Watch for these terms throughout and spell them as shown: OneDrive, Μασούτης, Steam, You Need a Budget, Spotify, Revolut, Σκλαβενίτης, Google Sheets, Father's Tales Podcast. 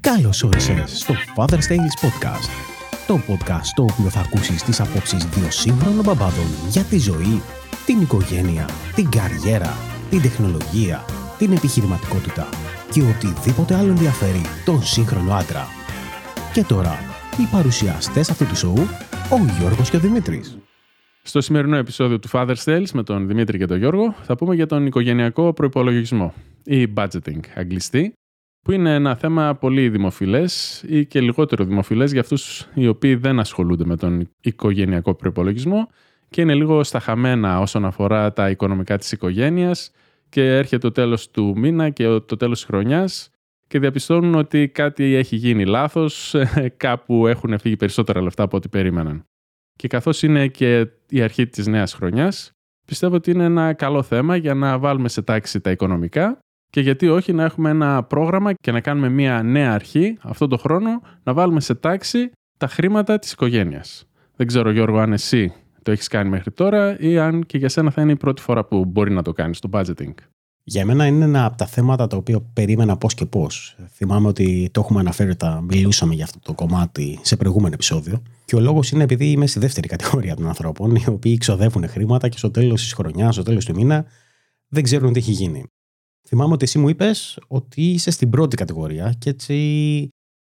Καλώς όρισες στο Father's Tales Podcast, το podcast στο οποίο θα ακούσεις τις απόψεις δύο σύγχρονων μπαμπάδων για τη ζωή, την οικογένεια, την καριέρα, την τεχνολογία, την επιχειρηματικότητα και οτιδήποτε άλλο ενδιαφέρει τον σύγχρονο άντρα. Και τώρα, οι παρουσιαστές αυτού του σοου, ο Γιώργος και ο Δημήτρης. Στο σημερινό επεισόδιο του Father's Tales με τον Δημήτρη και τον Γιώργο θα πούμε για τον οικογενειακό προϋπολογισμό ή budgeting αγγλιστή, που είναι ένα θέμα πολύ δημοφιλές ή και λιγότερο δημοφιλές για αυτούς οι οποίοι δεν ασχολούνται με τον οικογενειακό προϋπολογισμό και είναι λίγο στα χαμένα όσον αφορά τα οικονομικά της οικογένειας και έρχεται το τέλος του μήνα και το τέλος της χρονιάς και διαπιστώνουν ότι κάτι έχει γίνει λάθος, κάπου έχουν φύγει περισσότερα λεφτά από ό,τι περίμεναν. Και καθώς είναι και η αρχή της νέας χρονιάς, πιστεύω ότι είναι ένα καλό θέμα για να βάλουμε σε τάξη τα οικονομικά και γιατί όχι να έχουμε ένα πρόγραμμα και να κάνουμε μια νέα αρχή αυτόν τον χρόνο, να βάλουμε σε τάξη τα χρήματα της οικογένειας. Δεν ξέρω, Γιώργο, αν εσύ το έχεις κάνει μέχρι τώρα ή αν και για σένα θα είναι η πρώτη φορά που μπορεί να το κάνεις, το budgeting. Για μένα είναι ένα από τα θέματα τα οποία περίμενα πώς και πώς. Θυμάμαι ότι το έχουμε αναφέρει όταν μιλούσαμε για αυτό το κομμάτι σε προηγούμενο επεισόδιο. Και ο λόγος είναι επειδή είμαι στη δεύτερη κατηγορία των ανθρώπων, οι οποίοι ξοδεύουν χρήματα και στο τέλος της χρονιάς, στο τέλος του μήνα, δεν ξέρουν τι έχει γίνει. Θυμάμαι ότι εσύ μου είπες ότι είσαι στην πρώτη κατηγορία και έτσι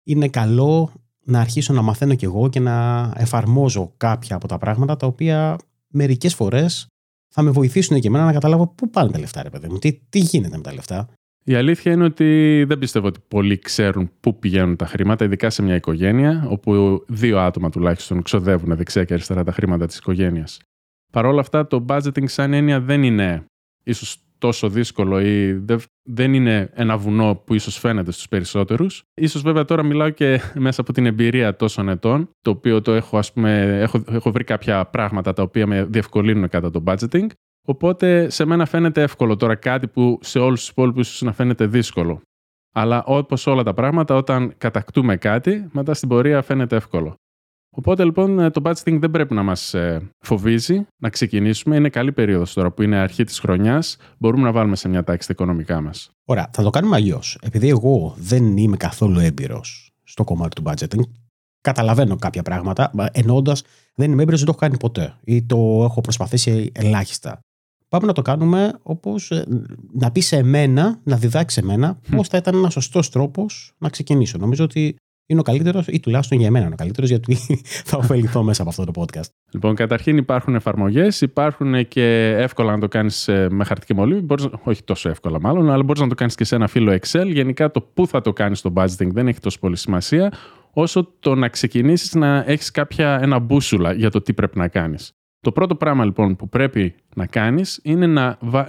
είναι καλό να αρχίσω να μαθαίνω κι εγώ και να εφαρμόζω κάποια από τα πράγματα τα οποία μερικές φορές θα με βοηθήσουν και εμένα να καταλάβω πού πάνε τα λεφτά, ρε παιδί μου, τι γίνεται με τα λεφτά. Η αλήθεια είναι ότι δεν πιστεύω ότι πολλοί ξέρουν πού πηγαίνουν τα χρήματα, ειδικά σε μια οικογένεια, όπου δύο άτομα τουλάχιστον ξοδεύουν δεξιά και αριστερά τα χρήματα της οικογένειας. Παρ' όλα αυτά, το budgeting σαν έννοια δεν είναι ίσως τόσο δύσκολο ή δεν είναι ένα βουνό που ίσως φαίνεται στους περισσότερους. Ίσως βέβαια τώρα μιλάω και μέσα από την εμπειρία τόσων ετών, το οποίο το έχω, ας πούμε, έχω βρει κάποια πράγματα τα οποία με διευκολύνουν κατά το budgeting. Οπότε σε μένα φαίνεται εύκολο τώρα κάτι που σε όλους τους υπόλοιπους ίσως να φαίνεται δύσκολο. Αλλά όπως όλα τα πράγματα, όταν κατακτούμε κάτι, μετά στην πορεία φαίνεται εύκολο. Οπότε λοιπόν το budgeting δεν πρέπει να μας φοβίζει να ξεκινήσουμε. Είναι καλή περίοδος τώρα που είναι αρχή της χρονιάς. Μπορούμε να βάλουμε σε μια τάξη τα οικονομικά μας. Ωραία, θα το κάνουμε αλλιώς. Επειδή εγώ δεν είμαι καθόλου έμπειρος στο κομμάτι του budgeting, καταλαβαίνω κάποια πράγματα, εννοώντας δεν είμαι έμπειρος, δεν το έχω κάνει ποτέ ή το έχω προσπαθήσει ελάχιστα. Πάμε να το κάνουμε όπως να πει σε εμένα, να διδάξει εμένα πώς θα ήταν ένας σωστός τρόπος να ξεκινήσω. Νομίζω ότι είναι ο καλύτερος, ή τουλάχιστον για εμένα είναι ο καλύτερος, γιατί θα ωφεληθώ μέσα από αυτό το podcast. Λοιπόν, καταρχήν υπάρχουν εφαρμογές, υπάρχουν και εύκολα να το κάνεις με χαρτί και μολύβι. Όχι τόσο εύκολα, μάλλον, αλλά μπορείς να το κάνεις και σε ένα φύλλο Excel. Γενικά, το πού θα το κάνεις το budgeting δεν έχει τόσο πολύ σημασία, όσο το να ξεκινήσεις να έχεις ένα μπούσουλα για το τι πρέπει να κάνεις. Το πρώτο πράγμα λοιπόν που πρέπει να κάνεις είναι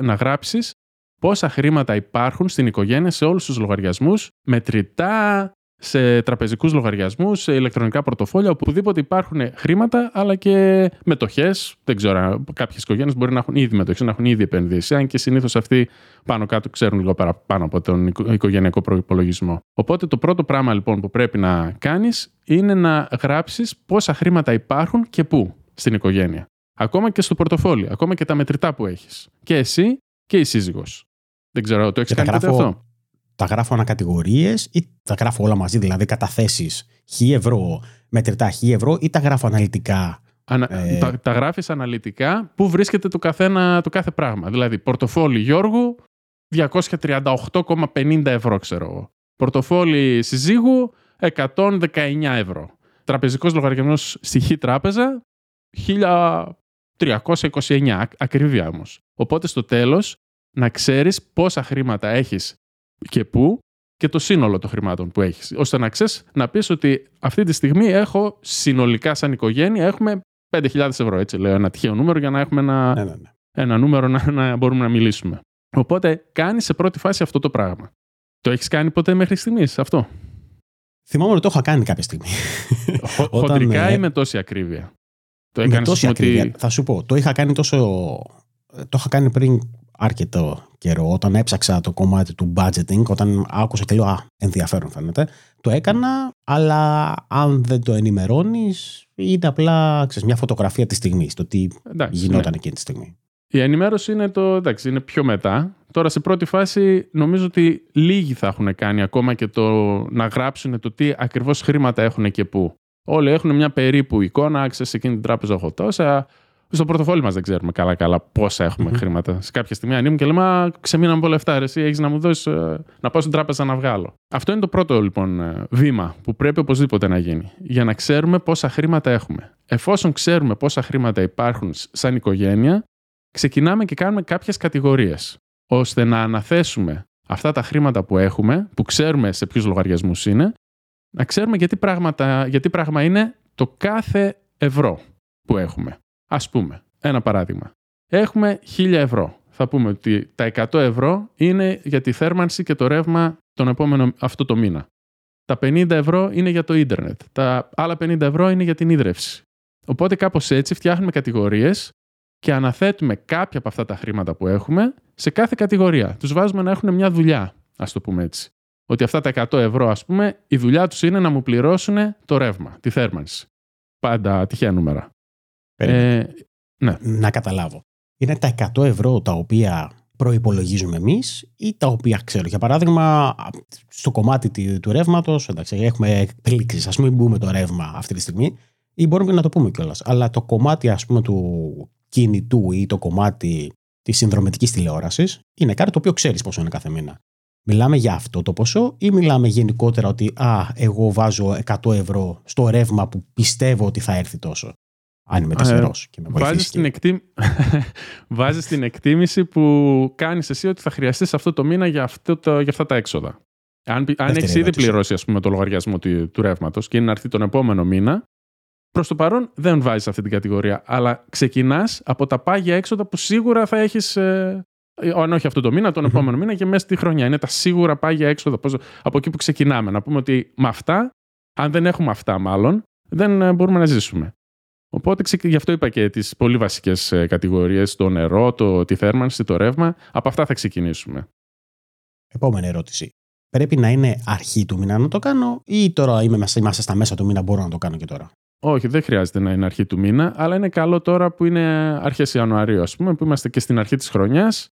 να γράψεις πόσα χρήματα υπάρχουν στην οικογένεια σε όλους τους λογαριασμούς, μετρητά, σε τραπεζικούς λογαριασμούς, σε ηλεκτρονικά πορτοφόλια, οπουδήποτε υπάρχουν χρήματα, αλλά και μετοχές. Δεν ξέρω, κάποιες οικογένειες μπορεί να έχουν ήδη μετοχές, να έχουν ήδη επενδύσει, αν και συνήθως αυτοί πάνω κάτω ξέρουν λίγο παραπάνω από τον οικογενειακό προϋπολογισμό. Οπότε το πρώτο πράγμα λοιπόν που πρέπει να κάνεις είναι να γράψεις πόσα χρήματα υπάρχουν και πού στην οικογένεια. Ακόμα και στο πορτοφόλι, ακόμα και τα μετρητά που έχεις. Και εσύ και η σύζυγος. Δεν ξέρω, το έχεις κάνει αυτό. Τα γράφω ανακατηγορίες ή τα γράφω όλα μαζί, δηλαδή καταθέσεις €1.000, μετρητά €1.000 ή τα γράφω αναλυτικά. Τα γράφεις αναλυτικά πού βρίσκεται το κάθε πράγμα. Δηλαδή, πορτοφόλι Γιώργου, 238,50 ευρώ, ξέρω εγώ. Πορτοφόλι συζύγου, 119 ευρώ. Τραπεζικός λογαριασμός στη Χ τράπεζα, 1.329, ακριβία όμως. Οπότε στο τέλος να ξέρεις πόσα χρήματα έχεις και πού και το σύνολο των χρημάτων που έχεις, ώστε να ξέρεις να πεις ότι αυτή τη στιγμή έχω συνολικά σαν οικογένεια έχουμε 5.000 ευρώ, έτσι λέω ένα τυχαίο νούμερο για να έχουμε ένα νούμερο να μπορούμε να μιλήσουμε. Οπότε κάνεις σε πρώτη φάση αυτό το πράγμα. Το έχεις κάνει ποτέ μέχρι στιγμής αυτό? Θυμάμαι ότι το είχα κάνει κάποια στιγμή. Χοντρικά ή με τόση ακρίβεια? Το έκανες τόση ακρίβεια, θα σου πω. Το είχα κάνει πριν αρκετό καιρό, όταν έψαξα το κομμάτι του budgeting, όταν άκουσα και λέω ενδιαφέρον φαίνεται, το έκανα, αλλά αν δεν το ενημερώνεις, είναι απλά μια φωτογραφία της στιγμής, το τι γινόταν εκείνη τη στιγμή. Η ενημέρωση είναι, εντάξει, είναι πιο μετά. Τώρα σε πρώτη φάση νομίζω ότι λίγοι θα έχουν κάνει ακόμα και το να γράψουν το τι ακριβώς χρήματα έχουν και πού. Όλοι έχουν μια περίπου εικόνα, ξέρεις, εκείνη την τράπεζα έχω τόσα. Στο πορτοφόλι μας δεν ξέρουμε καλά-καλά πόσα έχουμε χρήματα. Σε κάποια στιγμή ανοίγουμε και λέμε: «Α, ξεμείναμε πολλά λεφτά. Εσύ έχεις να μου δώσεις, να πάω στην τράπεζα να βγάλω». Αυτό είναι το πρώτο λοιπόν βήμα που πρέπει οπωσδήποτε να γίνει. Για να ξέρουμε πόσα χρήματα έχουμε. Εφόσον ξέρουμε πόσα χρήματα υπάρχουν σαν οικογένεια, ξεκινάμε και κάνουμε κάποιες κατηγορίες, ώστε να αναθέσουμε αυτά τα χρήματα που έχουμε, που ξέρουμε σε ποιους λογαριασμούς είναι, να ξέρουμε γιατί πράγμα είναι το κάθε ευρώ που έχουμε. Ας πούμε, ένα παράδειγμα. Έχουμε 1.000 ευρώ. Θα πούμε ότι τα 100 ευρώ είναι για τη θέρμανση και το ρεύμα τον επόμενο αυτό το μήνα. Τα 50 ευρώ είναι για το ίντερνετ. Τα άλλα 50 ευρώ είναι για την ίδρυυση. Οπότε κάπως έτσι φτιάχνουμε κατηγορίες και αναθέτουμε κάποια από αυτά τα χρήματα που έχουμε σε κάθε κατηγορία. Τους βάζουμε να έχουν μια δουλειά, ας το πούμε έτσι. Ότι αυτά τα 100 ευρώ, ας πούμε, η δουλειά τους είναι να μου πληρώσουν το ρεύμα, τη θέρμανση. Πάντα τυχαία νούμερα. Ναι. Να καταλάβω. Είναι τα 100 ευρώ τα οποία προϋπολογίζουμε εμείς ή τα οποία ξέρω. Για παράδειγμα, στο κομμάτι του ρεύματος, εντάξει, έχουμε εκπλήξεις. Ας μην μπούμε το ρεύμα αυτή τη στιγμή, ή μπορούμε να το πούμε κιόλας. Αλλά το κομμάτι, ας πούμε, του κινητού ή το κομμάτι της συνδρομητικής τηλεόρασης είναι κάτι το οποίο ξέρεις πόσο είναι κάθε μήνα. Μιλάμε για αυτό το ποσό ή μιλάμε γενικότερα ότι εγώ βάζω 100 ευρώ στο ρεύμα που πιστεύω ότι θα έρθει τόσο. Αν είμαι τεσσερός και με βοηθήσεις. Βάζεις την εκτίμηση που κάνεις εσύ ότι θα χρειαστείς αυτό το μήνα για αυτά τα έξοδα. Αν έχεις ήδη πληρώσει, ας πούμε, το λογαριασμό του ρεύματος και είναι να έρθει τον επόμενο μήνα, προς το παρόν δεν βάζεις αυτή την κατηγορία. Αλλά ξεκινάς από τα πάγια έξοδα που σίγουρα θα έχεις, αν όχι αυτό το μήνα, τον επόμενο μήνα και μέσα στη χρονιά. Είναι τα σίγουρα πάγια έξοδα. Από εκεί που ξεκινάμε. Να πούμε ότι με αυτά, αν δεν έχουμε αυτά, μάλλον δεν μπορούμε να ζήσουμε. Οπότε γι' αυτό είπα και τις πολύ βασικές κατηγορίες, το νερό, τη θέρμανση, το ρεύμα. Από αυτά θα ξεκινήσουμε. Επόμενη ερώτηση. Πρέπει να είναι αρχή του μήνα να το κάνω ή τώρα είμαστε στα μέσα του μήνα, μπορώ να το κάνω και τώρα? Όχι, δεν χρειάζεται να είναι αρχή του μήνα, αλλά είναι καλό τώρα που είναι αρχές Ιανουαρίου, ας πούμε, που είμαστε και στην αρχή της χρονιάς.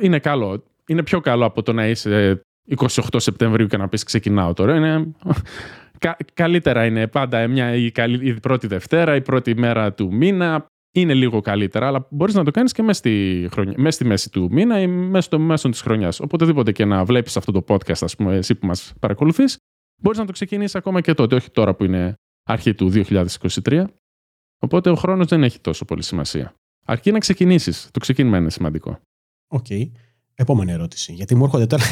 Είναι καλό. Είναι πιο καλό από το να είσαι 28 Σεπτεμβρίου και να πεις ξεκινάω τώρα. Είναι... Καλύτερα είναι πάντα η πρώτη Δευτέρα, η πρώτη μέρα του μήνα. Είναι λίγο καλύτερα, αλλά μπορείς να το κάνεις και μέσα στη μέση του μήνα ή μέσα στο μέσο της χρονιάς. Οποτεδήποτε και να βλέπεις αυτό το podcast, ας πούμε, εσύ που μας παρακολουθείς, μπορείς να το ξεκινήσεις ακόμα και τότε, όχι τώρα που είναι αρχή του 2023. Οπότε ο χρόνος δεν έχει τόσο πολύ σημασία. Αρκεί να ξεκινήσεις. Το ξεκίνημα είναι σημαντικό. Οκ. Επόμενη ερώτηση. Γιατί μου έρχονται τώρα.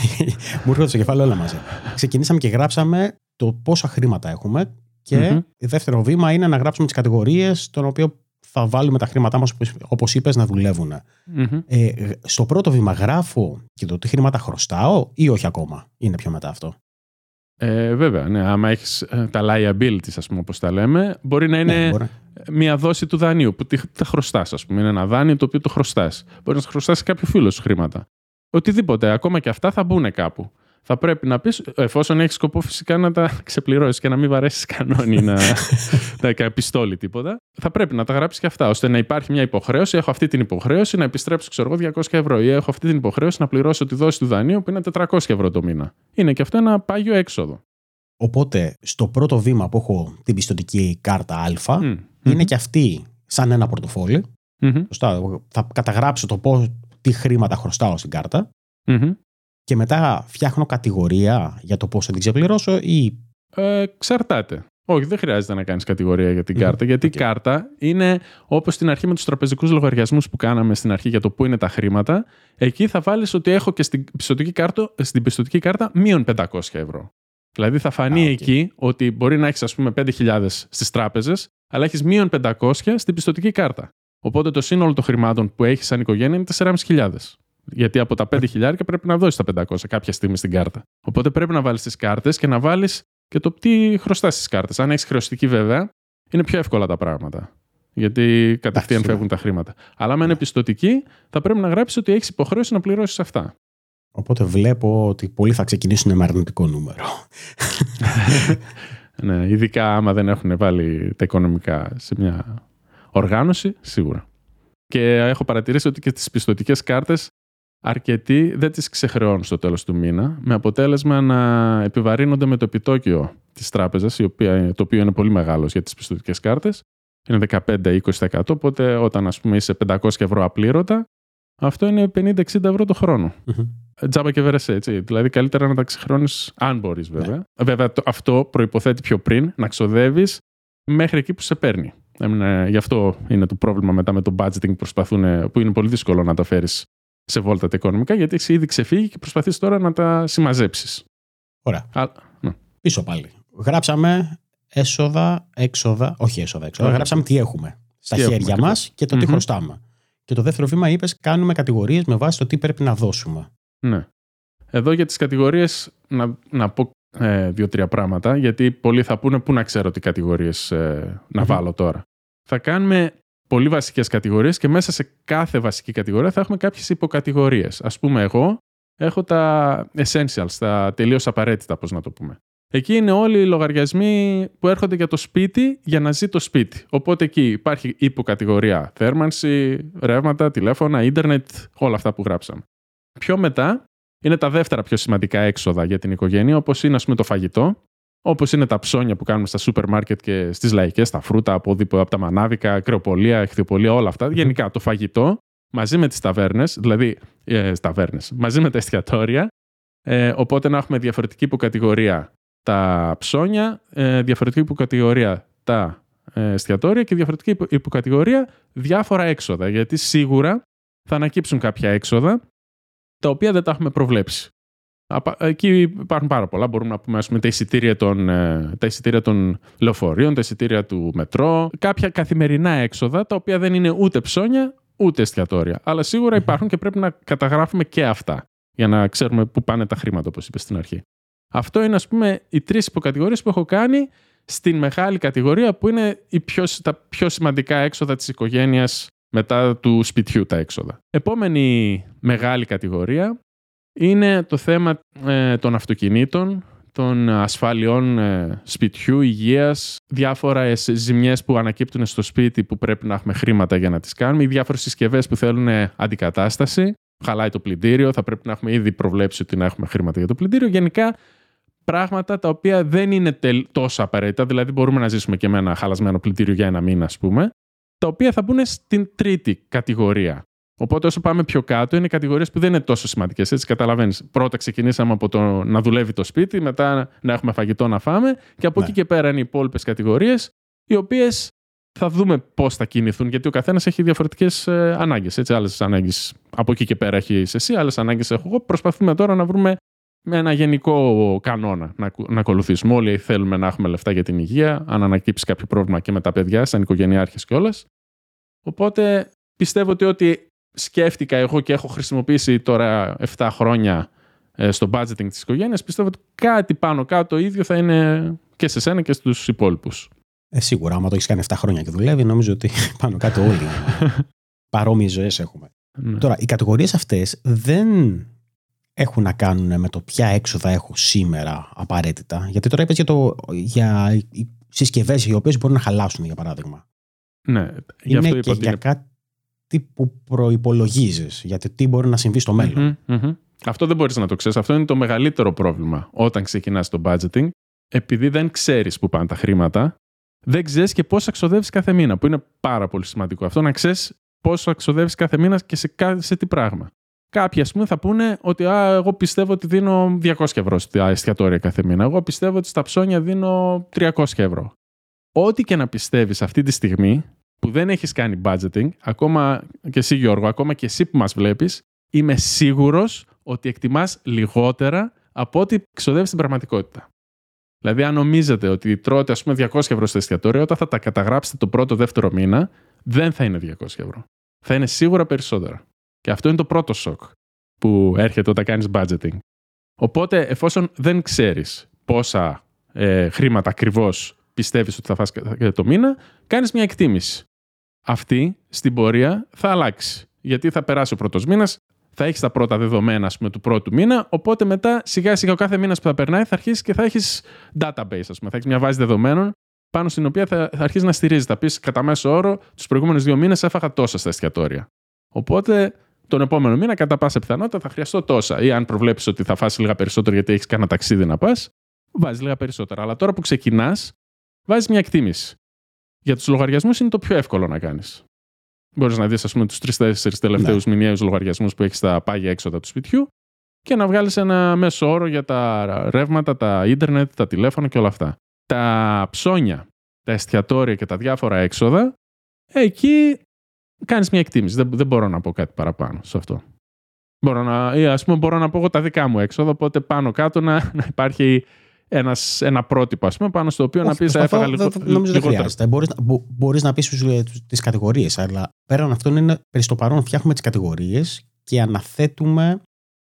Μου έρχονται στο κεφάλι όλα μαζί. Ξεκινήσαμε και γράψαμε το πόσα χρήματα έχουμε. Και δεύτερο βήμα είναι να γράψουμε τις κατηγορίες των οποίων θα βάλουμε τα χρήματά μας, όπως είπες, να δουλεύουν. Στο πρώτο βήμα γράφω και το τι χρήματα χρωστάω ή όχι ακόμα? Είναι πιο μετά αυτό. Βέβαια, ναι. Άμα έχεις τα liabilities, ας πούμε, όπως τα λέμε, μπορεί να είναι μία δόση του δανείου που τα χρωστάς, ας πούμε. Είναι ένα δάνειο το οποίο το χρωστάς. Μπορεί να χρωστάσεις κάποιο φίλο σου χρήματα. Οτιδήποτε, ακόμα και αυτά θα μπουν κάπου. Θα πρέπει να πεις, εφόσον έχεις σκοπό φυσικά να τα ξεπληρώσεις και να μην βαρέσεις κανόνι να πιστόλει τίποτα, θα πρέπει να τα γράψεις και αυτά, ώστε να υπάρχει μια υποχρέωση. Έχω αυτή την υποχρέωση να επιστρέψω, ξέρω εγώ, 200 ευρώ, ή έχω αυτή την υποχρέωση να πληρώσω τη δόση του δανείου που είναι 400 ευρώ το μήνα. Είναι και αυτό ένα πάγιο έξοδο. Οπότε, στο πρώτο βήμα που έχω την πιστωτική κάρτα Α, είναι και αυτή σαν ένα πορτοφόλι. Θα καταγράψω το τι χρήματα χρωστάω στην κάρτα. Και μετά φτιάχνω κατηγορία για το πώς θα την ξεπληρώσω ή... Εξαρτάται. Όχι, δεν χρειάζεται να κάνεις κατηγορία για την κάρτα, γιατί η κάρτα είναι όπως στην αρχή με τους τραπεζικούς λογαριασμούς που κάναμε στην αρχή για το πού είναι τα χρήματα. Εκεί θα βάλεις ότι έχω και στην πιστωτική κάρτα μείον 500 ευρώ. Δηλαδή θα φανεί εκεί ότι μπορεί να έχεις, ας πούμε, 5.000 στις τράπεζες, αλλά έχεις μείον 500 στην πιστωτική κάρτα. Οπότε το σύνολο των χρημάτων που έχεις σαν οικογένεια είναι 4.500. Γιατί από τα 5.000 πρέπει να δώσεις τα 500 κάποια στιγμή στην κάρτα. Οπότε πρέπει να βάλεις τις κάρτες και να βάλεις και το τι χρωστάς στις κάρτες. Αν έχεις χρεωστική, βέβαια, είναι πιο εύκολα τα πράγματα. Γιατί κατευθείαν φεύγουν τα χρήματα. Αλλά αν είναι πιστωτική, θα πρέπει να γράψεις ότι έχεις υποχρέωση να πληρώσεις αυτά. Οπότε βλέπω ότι πολλοί θα ξεκινήσουν με αρνητικό νούμερο. Ναι, ειδικά άμα δεν έχουν βάλει τα οικονομικά σε μια οργάνωση, σίγουρα. Και έχω παρατηρήσει ότι και τις πιστωτικές κάρτες αρκετοί δεν τις ξεχρεώνουν στο τέλος του μήνα, με αποτέλεσμα να επιβαρύνονται με το επιτόκιο της τράπεζας, το οποίο είναι πολύ μεγάλο για τις πιστωτικές κάρτες. Είναι 15-20%. Οπότε, όταν ας πούμε είσαι 500 ευρώ απλήρωτα, αυτό είναι 50-60 ευρώ το χρόνο. Τζάμπα και βέρεσαι, έτσι. Δηλαδή, καλύτερα να τα ξεχρώνεις, αν μπορείς, βέβαια. Ναι. Βέβαια, αυτό προϋποθέτει πιο πριν να ξοδεύεις μέχρι εκεί που σε παίρνει. Γι' αυτό είναι το πρόβλημα μετά με το budgeting που προσπαθούν, που είναι πολύ δύσκολο να τα φέρεις σε βόλτα τα οικονομικά, γιατί έχεις ήδη ξεφύγει και προσπαθείς τώρα να τα συμμαζέψεις. Ωραία. Ναι. Πίσω πάλι. Γράψαμε έσοδα, έξοδα. Όχι έσοδα. Γράψαμε τι έχουμε στα χέρια μας και το τι χρωστάμε. Και το δεύτερο βήμα είπες, κάνουμε κατηγορίες με βάση το τι πρέπει να δώσουμε. Ναι. Εδώ για τις κατηγορίες να πω δύο-τρία πράγματα, γιατί πολλοί θα πούνε πού να ξέρω τι κατηγορίες να βάλω τώρα. Θα κάνουμε πολύ βασικές κατηγορίες και μέσα σε κάθε βασική κατηγορία θα έχουμε κάποιες υποκατηγορίες. Ας πούμε, εγώ έχω τα essentials, τα τελείως απαραίτητα, πώς να το πούμε. Εκεί είναι όλοι οι λογαριασμοί που έρχονται για το σπίτι, για να ζει το σπίτι. Οπότε εκεί υπάρχει υποκατηγορία θέρμανση, ρεύματα, τηλέφωνα, ίντερνετ, όλα αυτά που γράψαμε. Πιο μετά είναι τα δεύτερα πιο σημαντικά έξοδα για την οικογένεια, όπως είναι ας πούμε το φαγητό, όπως είναι τα ψώνια που κάνουμε στα σούπερ μάρκετ και στις λαϊκές, τα φρούτα, από τα μανάδικα, κρεοπολία, εχθιοπολία, όλα αυτά. Γενικά το φαγητό μαζί με τις ταβέρνες, δηλαδή μαζί με τα εστιατόρια. Οπότε να έχουμε διαφορετική υποκατηγορία τα ψώνια, διαφορετική υποκατηγορία τα εστιατόρια και διαφορετική υποκατηγορία διάφορα έξοδα. Γιατί σίγουρα θα ανακύψουν κάποια έξοδα τα οποία δεν τα έχουμε προβλέψει. Εκεί υπάρχουν πάρα πολλά. Μπορούμε να πούμε, ας πούμε, τα εισιτήρια των λεωφορείων, τα εισιτήρια του μετρό, κάποια καθημερινά έξοδα τα οποία δεν είναι ούτε ψώνια ούτε εστιατόρια. Αλλά σίγουρα υπάρχουν και πρέπει να καταγράφουμε και αυτά για να ξέρουμε πού πάνε τα χρήματα, όπως είπες στην αρχή. Αυτό είναι, ας πούμε, οι τρεις υποκατηγορίες που έχω κάνει στην μεγάλη κατηγορία που είναι τα πιο σημαντικά έξοδα της οικογένειας μετά του σπιτιού τα έξοδα. Επόμενη μεγάλη κατηγορία είναι το θέμα των αυτοκινήτων, των ασφαλιών σπιτιού, υγείας, διάφορα ζημιές που ανακύπτουν στο σπίτι που πρέπει να έχουμε χρήματα για να τις κάνουμε, οι διάφορες συσκευές που θέλουν αντικατάσταση. Χαλάει το πλυντήριο, θα πρέπει να έχουμε ήδη προβλέψει ότι να έχουμε χρήματα για το πλυντήριο. Γενικά, πράγματα τα οποία δεν είναι τόσο απαραίτητα, δηλαδή μπορούμε να ζήσουμε και με ένα χαλασμένο πλυντήριο για ένα μήνα, ας πούμε, τα οποία θα μπουν στην τρίτη κατηγορία. Οπότε, όσο πάμε πιο κάτω, είναι κατηγορίες που δεν είναι τόσο σημαντικές. Έτσι, καταλαβαίνεις. Πρώτα ξεκινήσαμε από το να δουλεύει το σπίτι, μετά να έχουμε φαγητό να φάμε, και από εκεί και πέρα είναι οι υπόλοιπες κατηγορίες, οι οποίες θα δούμε πώς θα κινηθούν, γιατί ο καθένας έχει διαφορετικές ανάγκες. Έτσι, άλλες ανάγκες από εκεί και πέρα έχεις εσύ, άλλες ανάγκες έχω εγώ. Προσπαθούμε τώρα να βρούμε με ένα γενικό κανόνα να ακολουθήσουμε. Όλοι θέλουμε να έχουμε λεφτά για την υγεία, αν ανακύψει κάποιο πρόβλημα και με τα παιδιά, σαν οικογενειάρχες κιόλας. Οπότε πιστεύω ότι ό,τι σκέφτηκα εγώ και έχω χρησιμοποιήσει τώρα 7 χρόνια στο budgeting της οικογένειας, πιστεύω ότι κάτι πάνω κάτω ίδιο θα είναι και σε σένα και στους υπόλοιπους. Σίγουρα, άμα το έχεις κάνει 7 χρόνια και δουλεύει, νομίζω ότι πάνω κάτω όλοι παρόμοιες ζωές έχουμε. Ναι. Τώρα, οι κατηγορίες αυτές δεν έχουν να κάνουν με το ποια έξοδα έχω σήμερα απαραίτητα. Γιατί τώρα είπες για συσκευές οι οποίες μπορούν να χαλάσουν, για παράδειγμα. Ναι, γι' αυτό είπα. Για κάτι που προϋπολογίζεις, γιατί τι μπορεί να συμβεί στο μέλλον. Αυτό δεν μπορείς να το ξέρεις. Αυτό είναι το μεγαλύτερο πρόβλημα όταν ξεκινάς το budgeting. Επειδή δεν ξέρεις που πάνε τα χρήματα. Δεν ξέρεις και πόσα ξοδεύεις κάθε μήνα, που είναι πάρα πολύ σημαντικό αυτό, να ξέρεις πόσα ξοδεύεις κάθε μήνα και σε τι πράγμα. Κάποιοι, ας πούμε, θα πούνε ότι εγώ πιστεύω ότι δίνω 200 ευρώ στα εστιατόρια κάθε μήνα. Εγώ πιστεύω ότι στα ψώνια δίνω 300 ευρώ. Ό,τι και να πιστεύεις αυτή τη στιγμή που δεν έχεις κάνει budgeting, ακόμα και εσύ, Γιώργο, ακόμα και εσύ που μας βλέπεις, είμαι σίγουρος ότι εκτιμάς λιγότερα από ό,τι ξοδεύεις στην πραγματικότητα. Δηλαδή, αν νομίζετε ότι τρώτε, ας πούμε, 200 ευρώ στο εστιατόριο, όταν θα τα καταγράψετε το πρώτο-δεύτερο μήνα, δεν θα είναι 200 ευρώ. Θα είναι σίγουρα περισσότερα. Και αυτό είναι το πρώτο σοκ που έρχεται όταν κάνεις budgeting. Οπότε, εφόσον δεν ξέρεις πόσα χρήματα ακριβώς πιστεύεις ότι θα φας το μήνα, κάνεις μια εκτίμηση. Αυτή στην πορεία θα αλλάξει. Γιατί θα περάσει ο πρώτος μήνας, θα έχεις τα πρώτα δεδομένα, ας πούμε, του πρώτου μήνα, οπότε μετά σιγά σιγά ο κάθε μήνας που θα περνάει θα αρχίσεις και θα έχεις database, ας πούμε. Θα έχεις μια βάση δεδομένων πάνω στην οποία θα αρχίσει να στηρίζει. Θα πει κατά μέσο όρο, τους προηγούμενους 2 μήνες έφαγα τόσα στα εστιατόρια. Οπότε τον επόμενο μήνα, κατά πάσα πιθανότητα, θα χρειαστώ τόσα. Ή αν προβλέψεις ότι θα φας λίγα περισσότερο γιατί έχεις κανένα ταξίδι να πας, βάζεις λίγα περισσότερα. Αλλά τώρα που ξεκινάς, βάζεις μια εκτίμηση. Για τους λογαριασμούς είναι το πιο εύκολο να κάνεις. Μπορείς να δεις, ας πούμε, τους 3-4 τελευταίους μηνιαίους λογαριασμούς που έχεις στα πάγια έξοδα του σπιτιού και να βγάλεις ένα μέσο όρο για τα ρεύματα, τα ίντερνετ, τα τηλέφωνα και όλα αυτά. Τα ψώνια, τα εστιατόρια και τα διάφορα έξοδα, εκεί κάνεις μια εκτίμηση. Δεν μπορώ να πω κάτι παραπάνω σε αυτό. Μπορώ να πω εγώ τα δικά μου έξοδα, οπότε πάνω κάτω να υπάρχει ένα πρότυπο, ας πούμε, πάνω στο οποίο να πεις έφαγα λιγότερα. Μπορείς να πεις τις κατηγορίες, αλλά πέραν αυτών είναι προς το παρόν φτιάχνουμε τις κατηγορίες και αναθέτουμε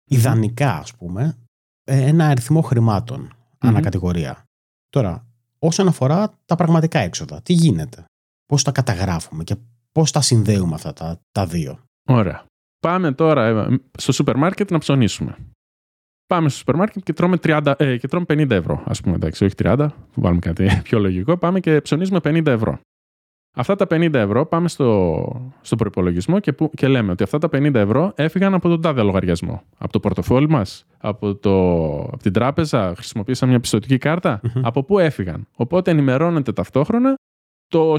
ιδανικά, ας πούμε, ένα αριθμό χρημάτων ανακατηγορία. Τώρα, όσον αφορά τα πραγματικά έξοδα, τι γίνεται, πώς τα καταγράφουμε και πώς τα συνδέουμε αυτά τα δύο. Ωραία. Πάμε τώρα στο σούπερ μάρκετ να ψωνίσουμε. Πάμε στο σούπερ μάρκετ και τρώμε 50 ευρώ, ας πούμε, εντάξει, όχι 30, βάλουμε κάτι πιο λογικό, πάμε και ψωνίζουμε 50 ευρώ. Αυτά τα 50 ευρώ πάμε στον προϋπολογισμό και λέμε ότι αυτά τα 50 ευρώ έφυγαν από τον τάδε λογαριασμό. Από το πορτοφόλι μας, από την τράπεζα, χρησιμοποίησαμε μια πιστωτική κάρτα, από πού έφυγαν. Οπότε ενημερώνεται ταυτόχρονα το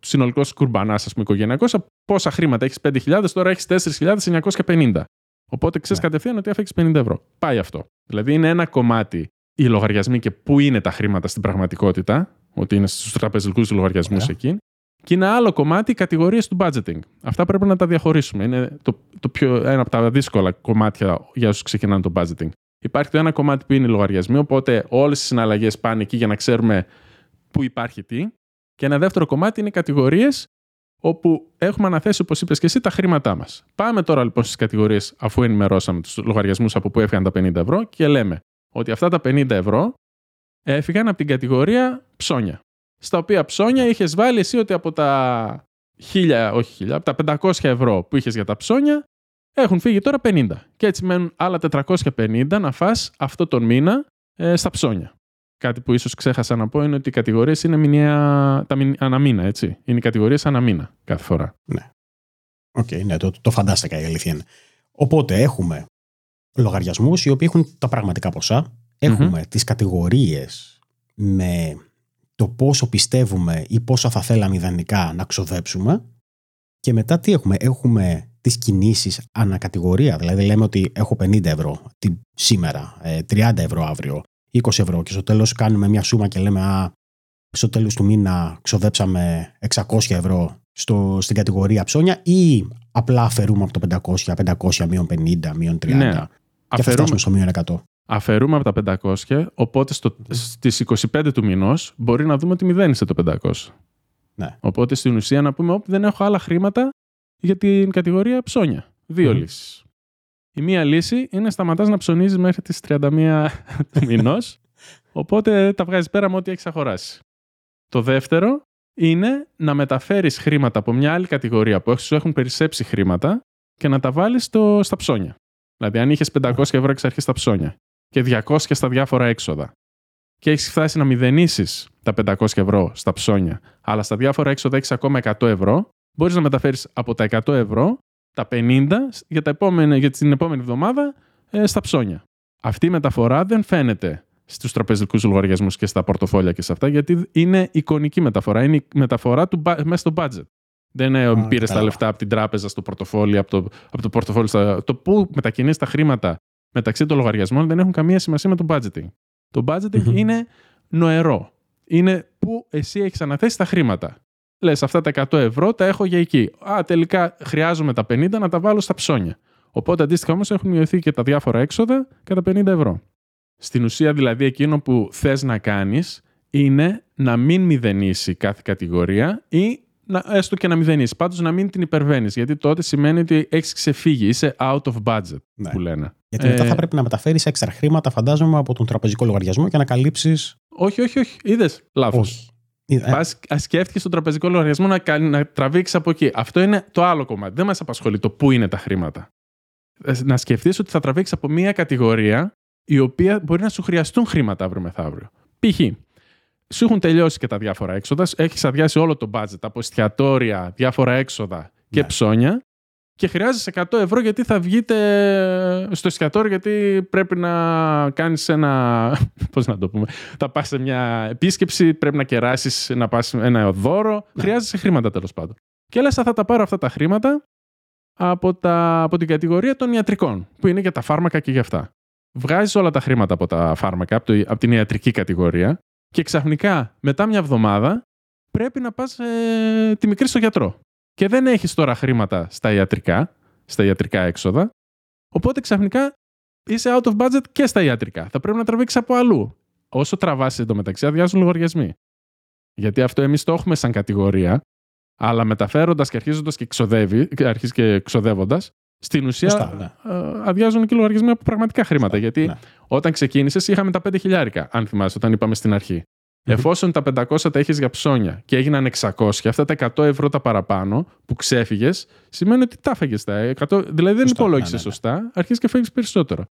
συνολικό σκουρμπανά, ας πούμε, οικογενειακός, πόσα χρήματα έχεις, 5.000, τώρα έχεις 4.950. Οπότε ξέρεις κατευθείαν ότι έφεγες 50 ευρώ. Πάει αυτό. Δηλαδή είναι ένα κομμάτι οι λογαριασμοί και πού είναι τα χρήματα στην πραγματικότητα, ότι είναι στους τραπεζικούς λογαριασμούς εκεί. Και είναι άλλο κομμάτι οι κατηγορίες του budgeting. Αυτά πρέπει να τα διαχωρίσουμε. Είναι ένα από τα δύσκολα κομμάτια για όσους ξεκινάνε το budgeting. Υπάρχει το ένα κομμάτι που είναι οι λογαριασμοί, οπότε όλες οι συναλλαγές πάνε εκεί για να ξέρουμε πού υπάρχει τι. Και ένα δεύτερο κομμάτι είναι οι κατηγορίες, όπου έχουμε αναθέσει, όπως είπες και εσύ, τα χρήματά μας. Πάμε τώρα λοιπόν στις κατηγορίες, αφού ενημερώσαμε τους λογαριασμούς από που έφυγαν τα 50 ευρώ, και λέμε ότι αυτά τα 50 ευρώ έφυγαν από την κατηγορία ψώνια. Στα οποία ψώνια είχες βάλει εσύ ότι από τα 500 ευρώ που είχες για τα ψώνια έχουν φύγει τώρα 50. Και έτσι μένουν άλλα 450 να φας αυτό τον μήνα στα ψώνια. Κάτι που ίσως ξέχασα να πω είναι ότι οι κατηγορίες είναι αναμήνα, έτσι. Είναι οι κατηγορίες αναμήνα κάθε φορά. Ναι. Το φαντάστηκα, η αλήθεια είναι. Οπότε έχουμε λογαριασμούς οι οποίοι έχουν τα πραγματικά ποσά. Έχουμε τις κατηγορίες με το πόσο πιστεύουμε ή πόσα θα θέλαμε ιδανικά να ξοδέψουμε. Και μετά τι έχουμε. Έχουμε τις κινήσεις ανακατηγορία. Δηλαδή λέμε ότι έχω 50 ευρώ σήμερα, 30 ευρώ αύριο, 20 ευρώ και στο τέλος κάνουμε μια σούμα και λέμε στο τέλος του μήνα ξοδέψαμε 600 ευρώ στην κατηγορία ψώνια, ή απλά αφαιρούμε από το 500, μείον 50, μείον 30 και θα φτάσουμε στο μείον 100. Αφαιρούμε από τα 500, οπότε στις 25 του μηνός μπορεί να δούμε ότι μηδένισε το 500. Ναι. Οπότε στην ουσία να πούμε ότι δεν έχω άλλα χρήματα για την κατηγορία ψώνια. Δύο λύσεις. Η μία λύση είναι σταματάς να ψωνίζεις μέχρι τις 31 του μηνός, οπότε τα βγάζεις πέρα με ό,τι έχεις αγοράσει. Το δεύτερο είναι να μεταφέρεις χρήματα από μια άλλη κατηγορία που σου έχουν περισσέψει χρήματα και να τα βάλεις στα ψώνια. Δηλαδή, αν είχες 500 ευρώ εξ αρχής στα ψώνια και 200 στα διάφορα έξοδα και έχεις φτάσει να μηδενίσεις τα 500 ευρώ στα ψώνια, αλλά στα διάφορα έξοδα έχεις ακόμα 100 ευρώ, μπορείς να μεταφέρεις από τα 100 ευρώ τα 50 για την επόμενη εβδομάδα στα ψώνια. Αυτή η μεταφορά δεν φαίνεται στους τραπεζικούς λογαριασμούς και στα πορτοφόλια και σε αυτά, γιατί είναι εικονική μεταφορά. Είναι η μεταφορά μέσα στο budget. Δεν πήρες τα λεφτά από την τράπεζα στο πορτοφόλι, από το πορτοφόλι. Το πού μετακινείς τα χρήματα μεταξύ των λογαριασμών δεν έχουν καμία σημασία με το budgeting. Το budgeting είναι νοερό. Είναι πού εσύ έχεις αναθέσει τα χρήματα. Λες, αυτά τα 100 ευρώ τα έχω για εκεί. Τελικά χρειάζομαι τα 50 να τα βάλω στα ψώνια. Οπότε αντίστοιχα όμως έχουν μειωθεί και τα διάφορα έξοδα κατά 50 ευρώ. Στην ουσία δηλαδή εκείνο που θες να κάνεις είναι να μην μηδενίσει κάθε κατηγορία ή έστω και να μηδενίσει. Πάντως να μην την υπερβαίνεις, γιατί τότε σημαίνει ότι έχεις ξεφύγει, είσαι out of budget που λένε. Γιατί μετά θα πρέπει να μεταφέρεις έξτρα χρήματα, φαντάζομαι, από τον τραπεζικό λογαριασμό για να καλύψεις. Όχι. Είδες, λάθος. Σκέφτηκες τον τραπεζικό λογαριασμό να τραβήξεις από εκεί. Αυτό είναι το άλλο κομμάτι. Δεν μας απασχολεί το πού είναι τα χρήματα. Να σκεφτείς ότι θα τραβήξεις από μία κατηγορία η οποία μπορεί να σου χρειαστούν χρήματα αύριο μεθαύριο. Π.χ. σου έχουν τελειώσει και τα διάφορα έξοδα. Έχεις αδειάσει όλο το budget από εστιατόρια, διάφορα έξοδα και ψώνια. Και χρειάζεσαι 100 ευρώ γιατί θα βγείτε στο εστιατόριο, γιατί πρέπει να κάνεις ένα. Πώς να το πούμε. Θα πας σε μια επίσκεψη, πρέπει να κεράσεις, να πας ένα δώρο. Χρειάζεσαι χρήματα τέλος πάντων. Και λες, θα τα πάρω αυτά τα χρήματα από την κατηγορία των ιατρικών, που είναι για τα φάρμακα και για αυτά. Βγάζεις όλα τα χρήματα από τα φάρμακα, από την ιατρική κατηγορία, και ξαφνικά μετά μια εβδομάδα πρέπει να πας τη μικρή στο γιατρό. Και δεν έχεις τώρα χρήματα στα ιατρικά έξοδα, οπότε ξαφνικά είσαι out of budget και στα ιατρικά. Θα πρέπει να τραβήξεις από αλλού. Όσο τραβάσεις εντωμεταξύ, αδειάζουν λογαριασμοί. Γιατί αυτό εμείς το έχουμε σαν κατηγορία, αλλά μεταφέροντας και αρχίζοντας και ξοδεύοντας, στην ουσία αδειάζουν και λογαριασμοί από πραγματικά χρήματα. Γιατί όταν ξεκίνησες είχαμε τα 5.000, αν θυμάσαι, όταν είπαμε στην αρχή. Εφόσον τα 500 τα έχεις για ψώνια και έγιναν 600, αυτά τα 100 ευρώ τα παραπάνω που ξέφυγες, σημαίνει ότι τα φάγες τα 100, δηλαδή δεν υπολόγισες σωστά, αρχίζεις και φάγεις περισσότερο.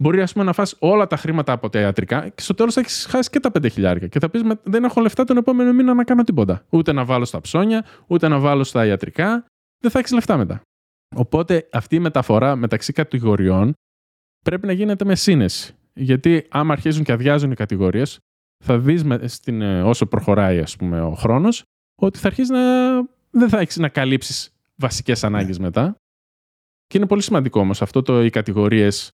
Μπορεί, ας πούμε, να φας όλα τα χρήματα από τα ιατρικά και στο τέλος θα έχεις χάσει και τα 5.000 και θα πεις, δεν έχω λεφτά τον επόμενο μήνα να κάνω τίποτα. Ούτε να βάλω στα ψώνια, ούτε να βάλω στα ιατρικά, δεν θα έχεις λεφτά μετά. Οπότε αυτή η μεταφορά μεταξύ κατηγοριών πρέπει να γίνεται με σύνεση. Γιατί άμα αρχίζουν και αδειάζουν οι κατηγορίες, θα δεις όσο προχωράει, ας πούμε, ο χρόνος, ότι θα αρχίσεις δεν θα έχεις να καλύψεις βασικές ανάγκες μετά. Και είναι πολύ σημαντικό όμως αυτό οι κατηγορίες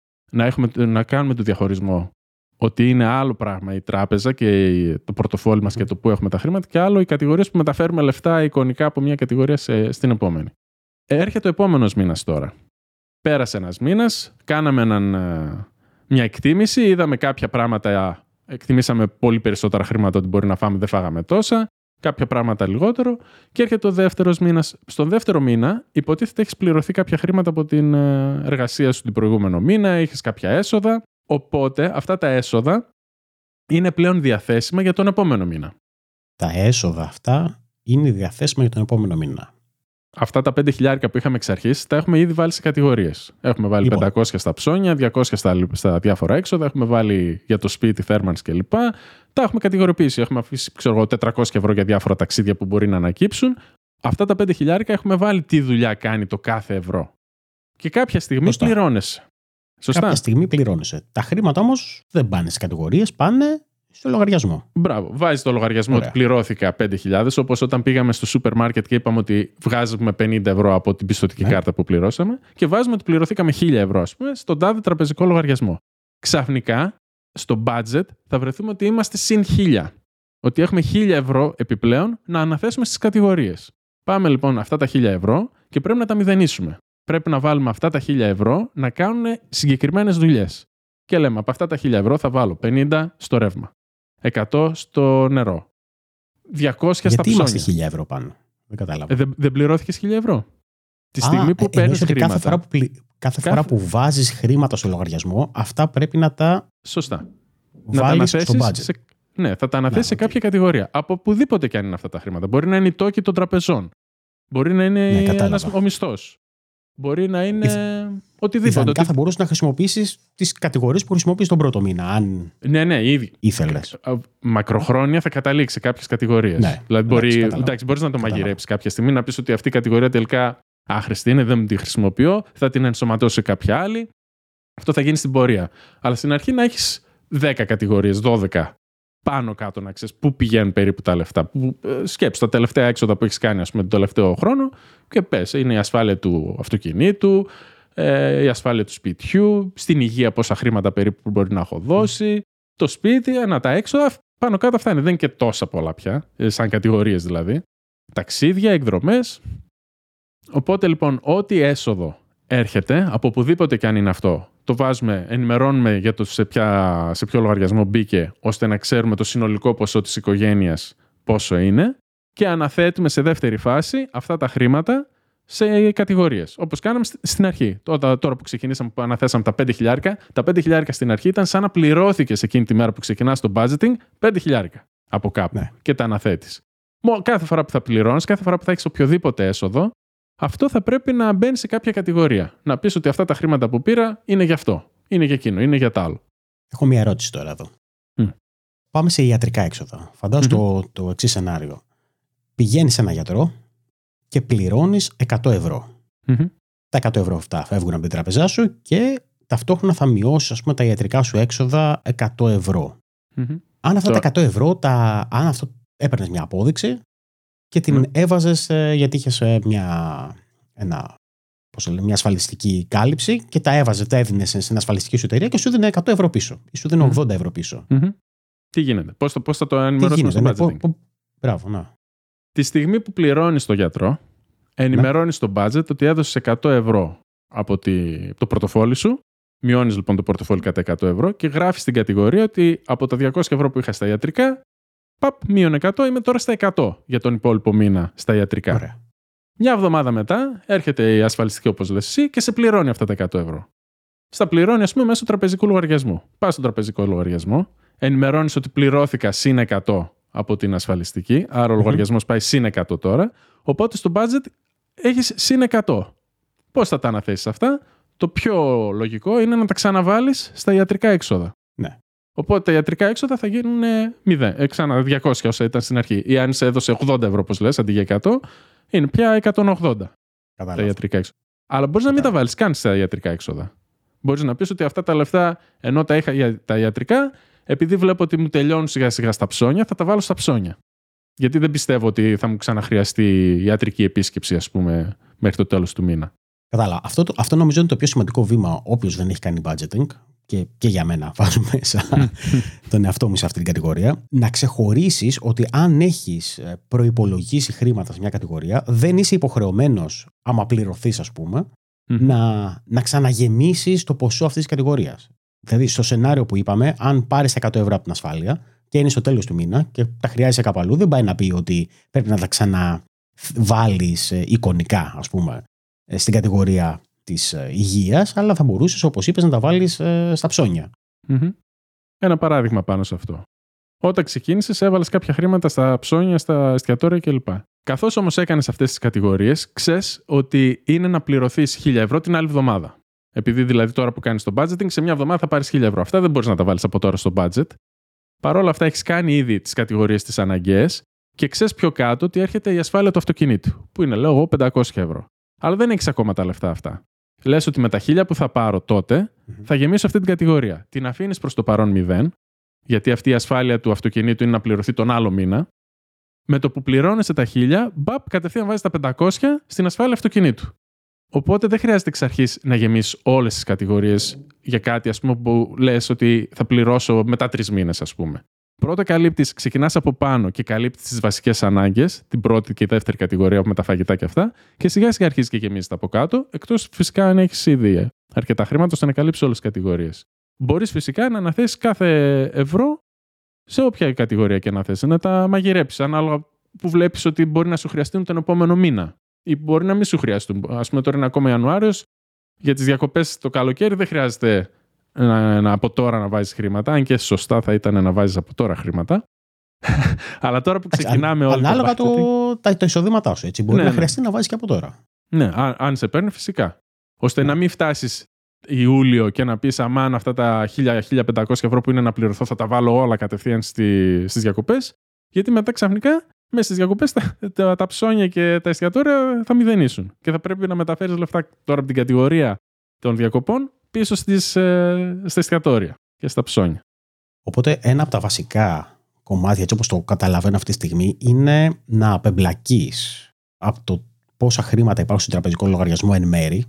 να κάνουμε το διαχωρισμό. Ότι είναι άλλο πράγμα η τράπεζα και το πορτοφόλι μας και το που έχουμε τα χρήματα, και άλλο οι κατηγορίες που μεταφέρουμε λεφτά εικονικά από μια κατηγορία στην επόμενη. Έρχεται ο επόμενος μήνας τώρα. Πέρασε ένας μήνας, κάναμε μια εκτίμηση, είδαμε κάποια πράγματα. Εκτιμήσαμε πολύ περισσότερα χρήματα ότι μπορεί να φάμε, δεν φάγαμε τόσα, κάποια πράγματα λιγότερο, και έρχεται ο δεύτερος μήνας. Στον δεύτερο μήνα, υποτίθεται έχεις πληρωθεί κάποια χρήματα από την εργασία σου την προηγούμενο μήνα, έχεις κάποια έσοδα. Οπότε αυτά τα έσοδα είναι πλέον διαθέσιμα για τον επόμενο μήνα. Τα έσοδα αυτά είναι διαθέσιμα για τον επόμενο μήνα. Αυτά τα 5.000 που είχαμε εξ αρχής τα έχουμε ήδη βάλει σε κατηγορίες. Έχουμε βάλει 500 στα ψώνια, 200 στα διάφορα έξοδα, έχουμε βάλει για το σπίτι, θέρμανση κλπ. Τα έχουμε κατηγοριοποιήσει. Έχουμε αφήσει, 400 ευρώ για διάφορα ταξίδια που μπορεί να ανακύψουν. Αυτά τα 5.000 έχουμε βάλει τι δουλειά κάνει το κάθε ευρώ. Και κάποια στιγμή πληρώνεσαι. Σωστά. Κάποια στιγμή πληρώνεσαι. Τα χρήματα όμως δεν πάνε στις κατηγορίες, πάνε στο λογαριασμό. Μπράβο. Βάζει το λογαριασμό ότι πληρώθηκα 5.000, όπως όταν πήγαμε στο σούπερ μάρκετ και είπαμε ότι βγάζουμε 50 ευρώ από την πιστωτική κάρτα που πληρώσαμε, και βάζουμε ότι πληρωθήκαμε 1.000 ευρώ, ας πούμε, στον τάδε τραπεζικό λογαριασμό. Ξαφνικά, στο budget θα βρεθούμε ότι είμαστε συν 1.000. Ότι έχουμε 1.000 ευρώ επιπλέον να αναθέσουμε στις κατηγορίες. Πάμε λοιπόν αυτά τα 1.000 ευρώ και πρέπει να τα μηδενίσουμε. Πρέπει να βάλουμε αυτά τα 1.000 ευρώ να κάνουν συγκεκριμένες δουλειές. Και λέμε, από αυτά τα 1.000 ευρώ θα βάλω 50 στο ρεύμα. 100 στο νερό. 200 στα ψώνια. Είμαστε 1.000 ευρώ πάνω. Δεν κατάλαβα. Δεν πληρώθηκες 1.000 ευρώ. Τη στιγμή που παίρνεις χρήματα. Κάθε φορά που βάζεις χρήματα στο λογαριασμό, αυτά πρέπει να τα. Σωστά. Βάλεις στο budget. Ναι, θα τα αναθέσεις σε κάποια κατηγορία. Από οπουδήποτε και αν είναι αυτά τα χρήματα. Μπορεί να είναι οι τόκοι των τραπεζών. Μπορεί να είναι ο μισθός. Μπορεί να είναι. Οτιδήποτε. Ιδανικά θα μπορούσες να χρησιμοποιήσεις τις κατηγορίες που χρησιμοποιείς τον πρώτο μήνα, αν ήδη ήθελες. Μακροχρόνια θα καταλήξει κάποιες κατηγορίες. Ναι, δηλαδή μπορείς να το μαγειρέψεις κάποια στιγμή, να πεις ότι αυτή η κατηγορία τελικά άχρηστη είναι, δεν τη χρησιμοποιώ, θα την ενσωματώσω σε κάποια άλλη. Αυτό θα γίνει στην πορεία. Αλλά στην αρχή να έχεις 10 κατηγορίες, 12 πάνω κάτω, να ξέρεις πού πηγαίνουν περίπου τα λεφτά. Σκέψου τα τελευταία έξοδα που έχεις κάνει, ας πούμε, τον τελευταίο χρόνο, και πες, είναι η ασφάλεια του αυτοκινήτου, η ασφάλεια του σπιτιού, στην υγεία πόσα χρήματα περίπου που μπορεί να έχω δώσει, το σπίτι, τα έξοδα, πάνω κάτω αυτά είναι. Δεν είναι και τόσα πολλά πια, σαν κατηγορίες δηλαδή. Ταξίδια, εκδρομές. Οπότε λοιπόν, ό,τι έσοδο έρχεται, από οπουδήποτε και αν είναι αυτό, το βάζουμε, ενημερώνουμε για το σε ποιο λογαριασμό μπήκε, ώστε να ξέρουμε το συνολικό ποσό της οικογένειας πόσο είναι, και αναθέτουμε σε δεύτερη φάση αυτά τα χρήματα σε κατηγορίες. Όπως κάναμε στην αρχή. Τώρα που ξεκινήσαμε, που αναθέσαμε τα 5.000, τα 5.000 στην αρχή ήταν σαν να πληρώθηκες εκείνη τη μέρα που ξεκινάς το budgeting 5.000 από κάπου, και τα αναθέτεις. Κάθε φορά που θα πληρώνεις, κάθε φορά που θα έχεις οποιοδήποτε έσοδο, αυτό θα πρέπει να μπαίνει σε κάποια κατηγορία. Να πεις ότι αυτά τα χρήματα που πήρα είναι για αυτό, είναι για εκείνο, είναι για τα άλλο. Έχω μια ερώτηση τώρα εδώ. Πάμε σε ιατρικά έξοδα. Φαντάζομαι το εξής σενάριο. Πηγαίνεις σε έναν γιατρό και πληρώνεις 100 ευρώ. Mm-hmm. Τα 100 ευρώ αυτά φεύγουν από την τραπεζά σου και ταυτόχρονα θα μειώσεις, ας πούμε, τα ιατρικά σου έξοδα 100 ευρώ. Mm-hmm. Αν αυτά τα 100 ευρώ, αν αυτό έπαιρνες μια απόδειξη και την έβαζες γιατί είχες μια ασφαλιστική κάλυψη και τα έδινες σε μια ασφαλιστική σου εταιρεία και σου δίνει 100 ευρώ πίσω. Ή σου δίνει 80 ευρώ πίσω. Mm-hmm. Τι γίνεται, πώς θα το ενημερώσουμε στο budgeting. Μπράβο, ναι. Τη στιγμή που πληρώνεις τον γιατρό, ενημερώνεις το budget ότι έδωσες 100 ευρώ από το πορτοφόλι σου. Μειώνεις λοιπόν το πορτοφόλι κατά 100 ευρώ και γράφεις στην κατηγορία ότι από τα 200 ευρώ που είχα στα ιατρικά, μείον 100, είμαι τώρα στα 100 για τον υπόλοιπο μήνα στα ιατρικά. Ωραία. Μια εβδομάδα μετά έρχεται η ασφαλιστική, όπως λες εσύ, και σε πληρώνει αυτά τα 100 ευρώ. Στα πληρώνει, ας πούμε, μέσω τραπεζικού λογαριασμού. Πας στον τραπεζικό λογαριασμό, ενημερώνεις ότι πληρώθηκα συν 100 από την ασφαλιστική, άρα ο λογαριασμός πάει συν 100 τώρα. Οπότε στο budget έχεις συν 100. Πώς θα τα αναθέσεις αυτά? Το πιο λογικό είναι να τα ξαναβάλεις στα ιατρικά έξοδα. Ναι. Οπότε τα ιατρικά έξοδα θα γίνουν 0. Ξανά 200 όσα ήταν στην αρχή. Ή αν σε έδωσε 80 ευρώ, όπως λες, αντί για 100, είναι πια 180. Κατάλαβα. Τα ιατρικά έξοδα. Αλλά μπορείς να μην τα βάλεις καν στα ιατρικά έξοδα. Μπορείς να πεις ότι αυτά τα λεφτά, ενώ τα είχα για τα ιατρικά, επειδή βλέπω ότι μου τελειώνουν σιγά σιγά στα ψώνια, θα τα βάλω στα ψώνια. Γιατί δεν πιστεύω ότι θα μου ξαναχρειαστεί ιατρική επίσκεψη, ας πούμε, μέχρι το τέλος του μήνα. Κατάλαβα. Αυτό νομίζω είναι το πιο σημαντικό βήμα. Όποιος δεν έχει κάνει budgeting, και για μένα βάζω μέσα τον εαυτό μου σε αυτή την κατηγορία, να ξεχωρίσεις ότι αν έχεις προϋπολογίσει χρήματα σε μια κατηγορία, δεν είσαι υποχρεωμένος, άμα πληρωθείς, ας πούμε, να ξαναγεμίσεις το ποσό αυτής της κατηγορίας. Δηλαδή, στο σενάριο που είπαμε, αν πάρεις 100 ευρώ από την ασφάλεια και είναι στο τέλος του μήνα και τα χρειάζεσαι κάπου αλλού, δεν πάει να πει ότι πρέπει να τα ξαναβάλεις εικονικά, ας πούμε, στην κατηγορία της υγείας, αλλά θα μπορούσες, όπως είπες, να τα βάλεις στα ψώνια. Mm-hmm. Ένα παράδειγμα πάνω σε αυτό. Όταν ξεκίνησες, έβαλες κάποια χρήματα στα ψώνια, στα εστιατόρια κλπ. Καθώς όμως έκανες αυτές τις κατηγορίες, ξέρεις ότι είναι να πληρωθείς 1.000 ευρώ την άλλη εβδομάδα. Επειδή δηλαδή τώρα που κάνεις το budgeting, σε μια εβδομάδα θα πάρεις 1.000 ευρώ. Αυτά δεν μπορείς να τα βάλεις από τώρα στο budget. Παρ' όλα αυτά, έχεις κάνει ήδη τις κατηγορίες τις αναγκαίες και ξέρεις πιο κάτω ότι έρχεται η ασφάλεια του αυτοκινήτου, που είναι, λέω εγώ, 500 ευρώ. Αλλά δεν έχεις ακόμα τα λεφτά αυτά. Λες ότι με τα 1.000 που θα πάρω τότε θα γεμίσω αυτή την κατηγορία. Την αφήνεις προς το παρόν 0, γιατί αυτή η ασφάλεια του αυτοκινήτου είναι να πληρωθεί τον άλλο μήνα. Με το που πληρώνεσαι τα 1.000, κατευθείαν βάζεις τα 500 στην ασφάλεια αυτοκινήτου. Οπότε δεν χρειάζεται εξ αρχής να γεμίσεις όλες τις κατηγορίες για κάτι, ας πούμε, που λες ότι θα πληρώσω μετά 3 μήνες, ας πούμε. Πρώτα ξεκινάς από πάνω και καλύπτεις τις βασικές ανάγκες, την πρώτη και η δεύτερη κατηγορία με τα φαγητά και αυτά, και σιγά σιγά αρχίζεις και γεμίζεις τα από κάτω, εκτός φυσικά αν έχεις ήδη αρκετά χρήματα ώστε να καλύψεις όλες τις κατηγορίες. Μπορείς φυσικά να αναθέσεις κάθε ευρώ σε όποια κατηγορία και αναθέσεις, να τα μαγειρέψεις ανάλογα που βλέπεις ότι μπορεί να σου χρειαστούν τον επόμενο μήνα ή μπορεί να μην σου χρειαστούν. Ας πούμε, τώρα είναι ακόμα Ιανουάριος, για τις διακοπές το καλοκαίρι δεν χρειάζεται από τώρα να βάζεις χρήματα, αν και σωστά θα ήταν να βάζεις από τώρα χρήματα. Αλλά τώρα που ξεκινάμε όλοι. Ανάλογα τα εισοδήματά σου, έτσι. Μπορεί να χρειαστεί να βάζεις και από τώρα. Ναι, αν σε παίρνει, φυσικά. Ώστε να μην φτάσεις Ιούλιο και να πεις, αμάν, αυτά τα 1.000-1.500 ευρώ που είναι να πληρωθώ, θα τα βάλω όλα κατευθείαν στις διακοπές. Γιατί μετά ξαφνικά μέσα στις διακοπές τα ψώνια και τα εστιατόρια θα μηδενίσουν. Και θα πρέπει να μεταφέρεις λεφτά τώρα από την κατηγορία των διακοπών πίσω στα εστιατόρια και στα ψώνια. Οπότε ένα από τα βασικά κομμάτια, έτσι όπως το καταλαβαίνω αυτή τη στιγμή, είναι να απεμπλακείς από το πόσα χρήματα υπάρχουν στον τραπεζικό λογαριασμό εν μέρη.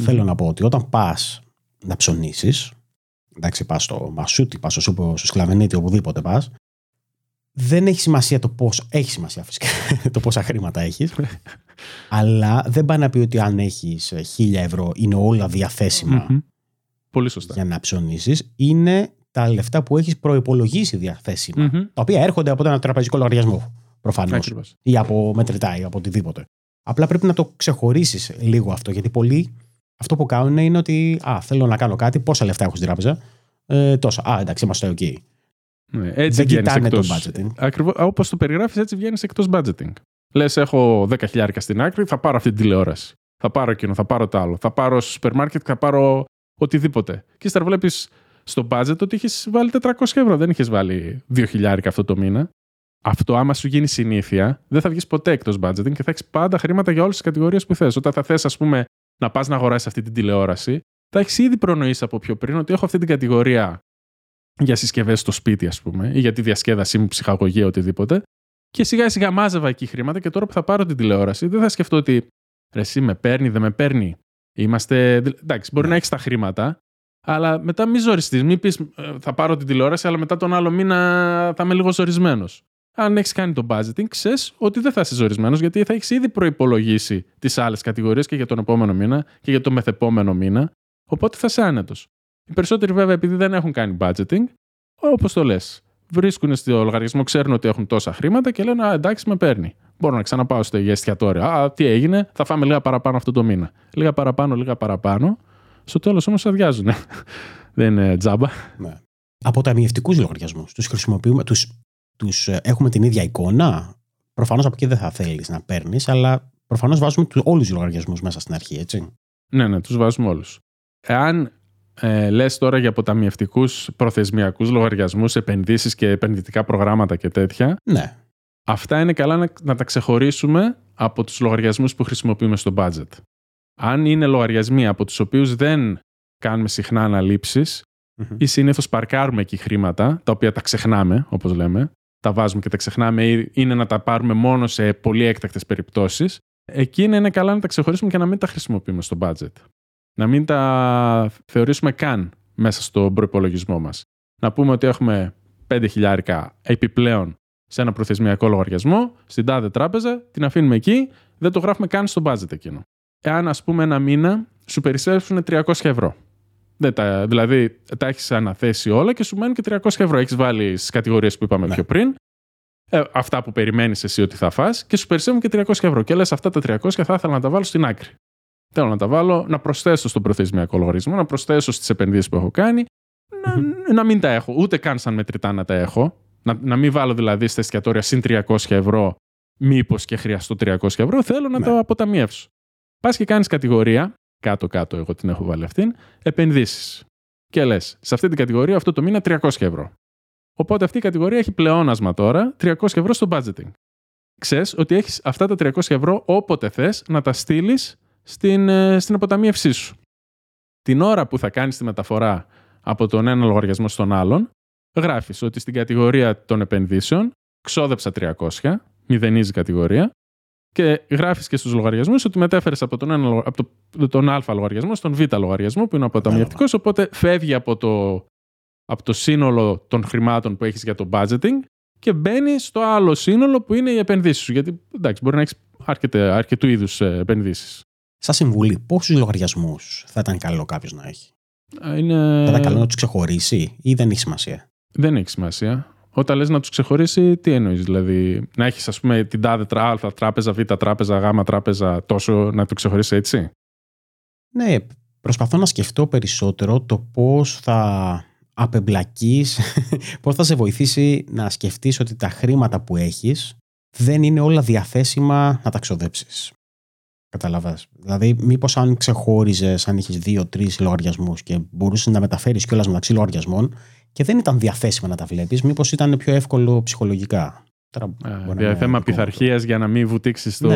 Θέλω να πω ότι όταν πας να ψωνίσεις, εντάξει, πας στο μασούτι, πας στο σκλαβενίτι, οπουδήποτε πας, δεν έχει σημασία το πόσα, έχει σημασία φυσικά το πόσα χρήματα έχεις, αλλά δεν πάει να πει ότι αν έχεις 1.000 ευρώ είναι όλα διαθέσιμα Πολύ σωστά. για να ψωνίσεις. Είναι τα λεφτά που έχεις προϋπολογίσει διαθέσιμα, τα οποία έρχονται από ένα τραπεζικό λογαριασμό προφανώς, ή από μετρητά ή από οτιδήποτε. Απλά πρέπει να το ξεχωρίσεις λίγο αυτό, γιατί πολλοί αυτό που κάνουν είναι ότι θέλω να κάνω κάτι, πόσα λεφτά έχω στην τράπεζα, τόσα, εντάξει, είμαστε εκεί. Ναι, έτσι δεν κοιτάνε το budgeting. Όπως το περιγράφεις, έτσι βγαίνεις εκτός budgeting. Λες, έχω 10.000 στην άκρη, θα πάρω αυτή την τηλεόραση. Θα πάρω εκείνο, θα πάρω το άλλο. Θα πάρω στο σούπερ μάρκετ, θα πάρω οτιδήποτε. Και ύστερα βλέπεις στο budget ότι είχες βάλει 400 ευρώ, δεν είχες βάλει 2.000 αυτό το μήνα. Αυτό, άμα σου γίνει συνήθεια, δεν θα βγεις ποτέ εκτός budgeting και θα έχεις πάντα χρήματα για όλες τις κατηγορίες που θες. Όταν θα θες, ας πούμε, να πας να αγοράσεις αυτή την τηλεόραση, θα έχεις ήδη προνοήσει από πιο πριν ότι έχω αυτή την κατηγορία για συσκευές στο σπίτι, ας πούμε, ή για τη διασκέδασή μου, ψυχαγωγία, οτιδήποτε. Και σιγά σιγά μάζευα εκεί χρήματα και τώρα που θα πάρω την τηλεόραση, δεν θα σκεφτώ ότι ρε, εσύ με παίρνει, δεν με παίρνει. Εντάξει, μπορεί να έχεις τα χρήματα. Αλλά μετά μη ζοριστείς. Μην πεις θα πάρω την τηλεόραση, αλλά μετά τον άλλο μήνα θα είμαι λίγο ζορισμένος. Αν έχεις κάνει το budgeting, ξέρεις ότι δεν θα είσαι ζορισμένος, γιατί θα έχεις ήδη προϋπολογίσει τις άλλες κατηγορίες και για τον επόμενο μήνα και για τον μεθεπόμενο μήνα. Οπότε θα είσαι άνετος. Οι περισσότεροι, βέβαια, επειδή δεν έχουν κάνει budgeting, όπως το λες, βρίσκουν στο λογαριασμό, ξέρουν ότι έχουν τόσα χρήματα και λένε εντάξει, με παίρνει. Μπορώ να ξαναπάω στο εστιατόριο. Τι έγινε, θα φάμε λίγα παραπάνω αυτό το μήνα. Λίγα παραπάνω. Στο τέλος όμως αδειάζουν. Δεν είναι τζάμπα. Ναι. Από ταμιευτικούς λογαριασμούς. Τους χρησιμοποιούμε, τους έχουμε την ίδια εικόνα. Προφανώς από εκεί δεν θα θέλεις να παίρνεις, αλλά προφανώς βάζουμε όλους τους λογαριασμούς μέσα στην αρχή, έτσι. Ναι, τους βάζουμε όλους. Εάν λες τώρα για αποταμιευτικούς προθεσμιακούς λογαριασμούς, επενδύσεις και επενδυτικά προγράμματα και τέτοια. Ναι. Αυτά είναι καλά να τα ξεχωρίσουμε από τους λογαριασμούς που χρησιμοποιούμε στο budget. Αν είναι λογαριασμοί από τους οποίους δεν κάνουμε συχνά αναλήψεις ή συνήθως παρκάρουμε εκεί χρήματα, τα οποία τα ξεχνάμε, όπως λέμε, τα βάζουμε και τα ξεχνάμε ή είναι να τα πάρουμε μόνο σε πολύ έκτακτες περιπτώσεις, εκεί είναι καλά να τα ξεχωρίσουμε και να μην τα χρησιμοποιούμε στο budget. Να μην τα θεωρήσουμε καν μέσα στον προϋπολογισμό μας. Να πούμε ότι έχουμε 5.000 επιπλέον σε ένα προθεσμιακό λογαριασμό, στην τάδε τράπεζα, την αφήνουμε εκεί, δεν το γράφουμε καν στο budget εκείνο. Εάν, ας πούμε, ένα μήνα σου περισσέψουν 300 ευρώ. Δηλαδή, τα έχεις αναθέσει όλα και σου μένουν και 300 ευρώ. Έχεις βάλει στις κατηγορίες που είπαμε πιο πριν, αυτά που περιμένεις εσύ ότι θα φας, και σου περισσέψουν και 300 ευρώ. Και λες, αυτά τα 300 θα ήθελα να τα βάλω στην άκρη. Θέλω να τα βάλω, να προσθέσω στον προθεσμιακό λογαριασμό, να προσθέσω στις επενδύσεις που έχω κάνει, να μην τα έχω, ούτε καν σαν μετρητά να τα έχω. Να μην βάλω δηλαδή στα εστιατόρια συν 300 ευρώ, μήπως και χρειαστώ 300 ευρώ, θέλω να τα αποταμιεύσω. Πας και κάνεις κατηγορία, κάτω-κάτω, εγώ την έχω βάλει αυτήν, επενδύσεις. Και λες, σε αυτή την κατηγορία αυτό το μήνα 300 ευρώ. Οπότε αυτή η κατηγορία έχει πλεόνασμα τώρα 300 ευρώ στο budgeting. Ξέρεις ότι έχεις αυτά τα 300 ευρώ όποτε θες να τα στείλεις στην αποταμίευσή σου. Την ώρα που θα κάνεις τη μεταφορά από τον ένα λογαριασμό στον άλλον, γράφεις ότι στην κατηγορία των επενδύσεων ξόδεψα 300, μηδενίζει η κατηγορία. Και γράφεις και στους λογαριασμούς ότι μετέφερες από τον α λογαριασμό στον β λογαριασμό που είναι αποταμιευτικός, οπότε φεύγει από το σύνολο των χρημάτων που έχεις για το budgeting και μπαίνει στο άλλο σύνολο που είναι οι επενδύσεις σου. Γιατί εντάξει, μπορεί να έχεις αρκετού είδους επενδύσεις. Σαν συμβουλή, πόσους λογαριασμούς θα ήταν καλό κάποιος να έχει? Θα ήταν καλό να τους ξεχωρίσει ή δεν έχει σημασία? Δεν έχει σημασία. Όταν λες να τους ξεχωρίσει, τι εννοείς? Δηλαδή, να έχεις, ας πούμε, την τάδε α τράπεζα, β τράπεζα, γ τράπεζα, τόσο να το ξεχωρίσεις έτσι? Ναι, προσπαθώ να σκεφτώ περισσότερο το πώς θα απεμπλακείς, πώς θα σε βοηθήσει να σκεφτείς ότι τα χρήματα που έχεις δεν είναι όλα διαθέσιμα να τα ξοδέψεις. Καταλαβαίνεις? Δηλαδή, μήπως αν ξεχώριζες, αν είχες 2-3 λογαριασμούς και μπορούσες να μεταφέρεις κιόλας μεταξύ λογαριασμών και δεν ήταν διαθέσιμα να τα βλέπεις, μήπως ήταν πιο εύκολο ψυχολογικά. Θέμα πειθαρχίας για να μην βουτήξεις το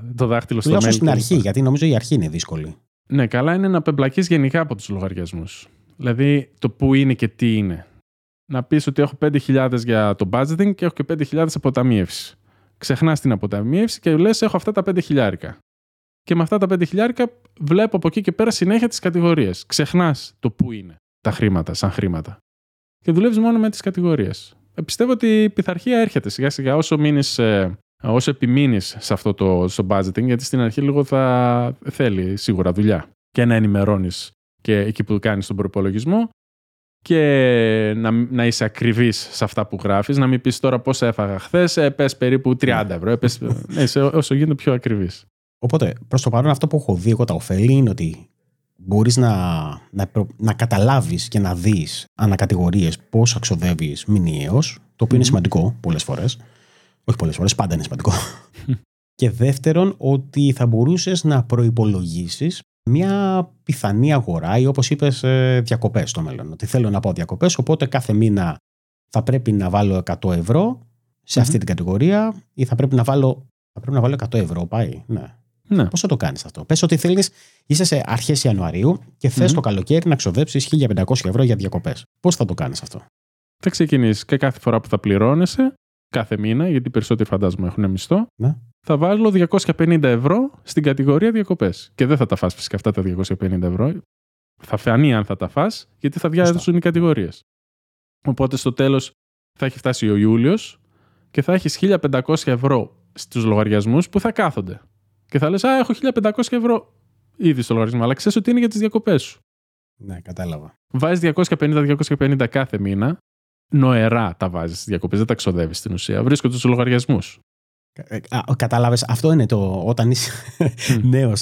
δάχτυλο στο μέλλον. Τουλάχιστον στην αρχή, γιατί νομίζω η αρχή είναι δύσκολη. Ναι, καλά είναι να απεμπλακείς γενικά από τους λογαριασμούς. Δηλαδή το που είναι και τι είναι. Να πεις ότι έχω 5.000 για το budgeting και έχω και 5.000 αποταμίευση. Ξεχνάς την αποταμίευση και λες έχω αυτά τα 5.000. Και με αυτά τα 5.000 βλέπω από εκεί και πέρα συνέχεια τις κατηγορίες. Ξεχνάς το που είναι τα χρήματα σαν χρήματα. Και δουλεύεις μόνο με τις κατηγορίες. Πιστεύω ότι η πειθαρχία έρχεται σιγά σιγά όσο επιμείνεις σε αυτό στο budgeting, γιατί στην αρχή λίγο θα θέλει σίγουρα δουλειά. Και να ενημερώνεις και εκεί που κάνεις τον προϋπολογισμό και να είσαι ακριβής σε αυτά που γράφεις. Να μην πεις τώρα πόσα έφαγα χθες, πες περίπου 30 ευρώ. Είσαι όσο γίνεται πιο ακριβής. Οπότε προς το παρόν αυτό που έχω δει εγώ τα ωφέλη είναι ότι μπορείς να καταλάβεις και να δεις ανακατηγορίες πόσα ξοδεύεις μηνιαίως, το οποίο είναι σημαντικό πολλές φορές. Όχι πολλές φορές, πάντα είναι σημαντικό. Και δεύτερον, ότι θα μπορούσες να προϋπολογίσεις μια πιθανή αγορά ή όπως είπες διακοπές στο μέλλον. Ότι θέλω να πάω διακοπές, οπότε κάθε μήνα θα πρέπει να βάλω 100 ευρώ σε αυτή την κατηγορία ή θα πρέπει να βάλω 100 ευρώ, πάει. Ναι. Ναι. Πώς θα το κάνεις αυτό? Πες ότι θέλεις, είσαι σε αρχές Ιανουαρίου και θες το καλοκαίρι να ξοδέψεις 1.500 ευρώ για διακοπές. Πώς θα το κάνεις αυτό? Θα ξεκινήσεις και κάθε φορά που θα πληρώνεσαι, κάθε μήνα, γιατί περισσότεροι φαντάζομαι έχουν μισθό, ναι, θα βάλω 250 ευρώ στην κατηγορία διακοπές. Και δεν θα τα φας φυσικά αυτά τα 250 ευρώ. Θα φανεί αν θα τα φας, γιατί θα διάζουν οι κατηγορίες. Οπότε στο τέλος θα έχει φτάσει ο Ιούλιος και θα έχεις 1.500 ευρώ στους λογαριασμούς που θα κάθονται. Και θα λες, α, έχω 1.500 ευρώ ήδη στο λογαριασμό, αλλά ξέρεις ότι είναι για τις διακοπές σου. Ναι, κατάλαβα. Βάζεις 250-250 κάθε μήνα. Νοερά τα βάζεις στις διακοπές, δεν τα ξοδεύεις στην ουσία. Βρίσκονται στους λογαριασμούς. Κατάλαβες, αυτό είναι το. Όταν είσαι νέος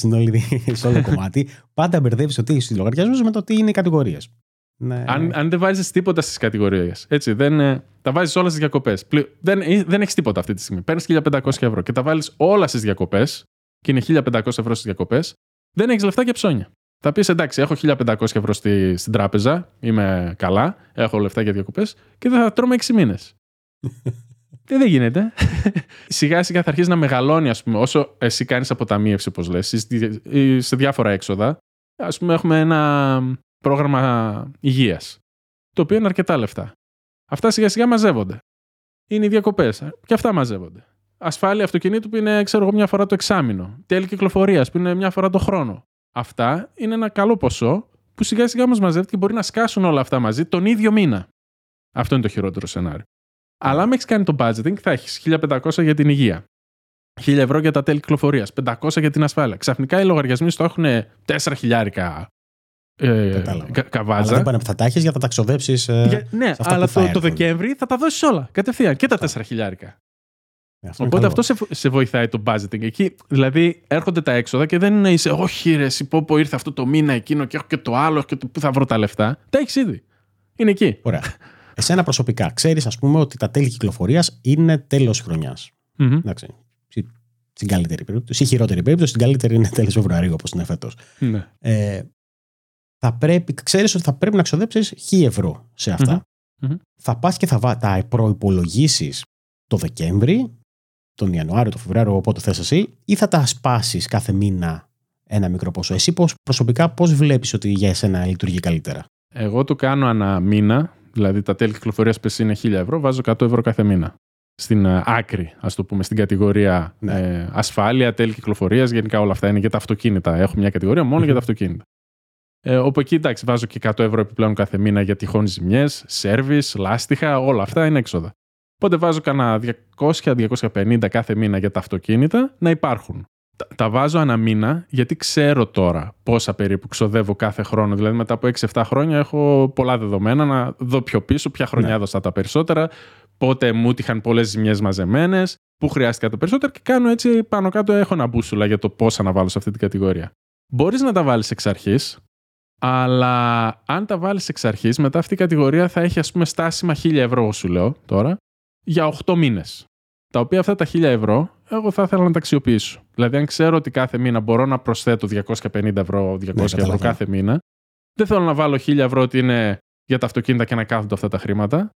σε όλο το κομμάτι, πάντα μπερδεύεις ότι είσαι στους λογαριασμούς με το τι είναι οι κατηγορίες. Ναι. Αν δεν βάζεις τίποτα στις κατηγορίες. Έτσι, τα βάζεις όλα στις διακοπές. Δεν έχεις τίποτα αυτή τη στιγμή. Παίρνεις 1.500 ευρώ και τα βάλεις όλα στις διακοπές, και είναι 1.500 ευρώ στις διακοπές, δεν έχεις λεφτά για ψώνια. Θα πεις, εντάξει, έχω 1.500 ευρώ στην τράπεζα, είμαι καλά, έχω λεφτά για διακοπές και θα τρώμε 6 μήνες. Δεν γίνεται. Σιγά σιγά θα αρχίσει να μεγαλώνει, ας πούμε, όσο εσύ κάνεις αποταμίευση, όπως λες, σε διάφορα έξοδα. Ας πούμε, έχουμε ένα πρόγραμμα υγείας, το οποίο είναι αρκετά λεφτά. Αυτά σιγά σιγά μαζεύονται. Είναι οι διακοπές και αυτά μαζεύονται. Ασφάλεια αυτοκινήτου που είναι, ξέρω εγώ, μια φορά το εξάμηνο. Τέλη κυκλοφορίας που είναι μια φορά το χρόνο. Αυτά είναι ένα καλό ποσό που σιγά σιγά μας μαζεύεται και μπορεί να σκάσουν όλα αυτά μαζί τον ίδιο μήνα. Αυτό είναι το χειρότερο σενάριο. Αλλά αν έχεις κάνει το budgeting, θα έχεις 1.500 για την υγεία, 1.000 ευρώ για τα τέλη κυκλοφορίας, 500 για την ασφάλεια. Ξαφνικά οι λογαριασμοί στο έχουν 4.000 καβάζα. Αλλά δεν πάνε που θα τα έχεις για να τα ξοδέψεις. Ναι, αλλά το Δεκέμβρη θα τα δώσεις όλα κατευθείαν και τα 4.000. Οπότε αυτό σε βοηθάει το budgeting. Εκεί δηλαδή έρχονται τα έξοδα και δεν είσαι, όχι ρε, πω ήρθε αυτό το μήνα εκείνο και έχω και το άλλο και πού θα βρω τα λεφτά. Τα έχεις ήδη. Είναι εκεί. Ωραία. Εσένα προσωπικά, ξέρεις, ας πούμε, ότι τα τέλη κυκλοφορίας είναι τέλος χρονιάς. Εντάξει. Στην καλύτερη περίπτωση, ή χειρότερη περίπτωση, στην καλύτερη είναι τέλος Φεβρουαρίου, όπως είναι φέτος. Ναι. Ξέρεις ότι θα πρέπει να ξοδέψεις 1.000 ευρώ σε αυτά. Θα πας και θα τα προϋπολογίσεις το Δεκέμβρη, τον Ιανουάριο, τον Φεβρουάριο, οπότε θες εσύ, ή θα τα σπάσεις κάθε μήνα ένα μικρό ποσό? Εσύ προσωπικά πώς βλέπεις ότι για εσένα λειτουργεί καλύτερα? Εγώ το κάνω ανά μήνα, δηλαδή τα τέλη κυκλοφορίας πες είναι 1.000 ευρώ, βάζω 100 ευρώ κάθε μήνα. Στην άκρη, ας το πούμε, στην κατηγορία ασφάλεια, τέλη κυκλοφορίας, γενικά όλα αυτά είναι για τα αυτοκίνητα. Έχω μια κατηγορία μόνο για τα αυτοκίνητα. Όπου εκεί, εντάξει, βάζω και 100 ευρώ επιπλέον κάθε μήνα για τυχόν ζημιές, σέρβις, λάστιχα, όλα αυτά είναι έξοδα. Οπότε βάζω κανένα 200-250 κάθε μήνα για τα αυτοκίνητα να υπάρχουν. Τα βάζω ανά μήνα γιατί ξέρω τώρα πόσα περίπου ξοδεύω κάθε χρόνο. Δηλαδή μετά από 6-7 χρόνια έχω πολλά δεδομένα να δω πιο πίσω, ποια χρονιά έδωσα τα περισσότερα, πότε μου τύχαν πολλές ζημιές μαζεμένες, πού χρειάστηκα τα περισσότερα και κάνω έτσι πάνω κάτω, έχω ένα μπούσουλα για το πόσα να βάλω σε αυτή την κατηγορία. Μπορείς να τα βάλεις εξ αρχής, αλλά αν τα βάλεις εξ αρχής, μετά αυτή η κατηγορία θα έχει, ας πούμε, στάσιμα 1.000 ευρώ, σου λέω τώρα, για 8 μήνες. Τα οποία αυτά τα 1.000 ευρώ, εγώ θα ήθελα να τα αξιοποιήσω. Δηλαδή, αν ξέρω ότι κάθε μήνα μπορώ να προσθέτω 250 ευρώ, 200 ευρώ κάθε μήνα, δεν θέλω να βάλω 1.000 ευρώ ότι είναι για τα αυτοκίνητα και να κάθονται αυτά τα χρήματα.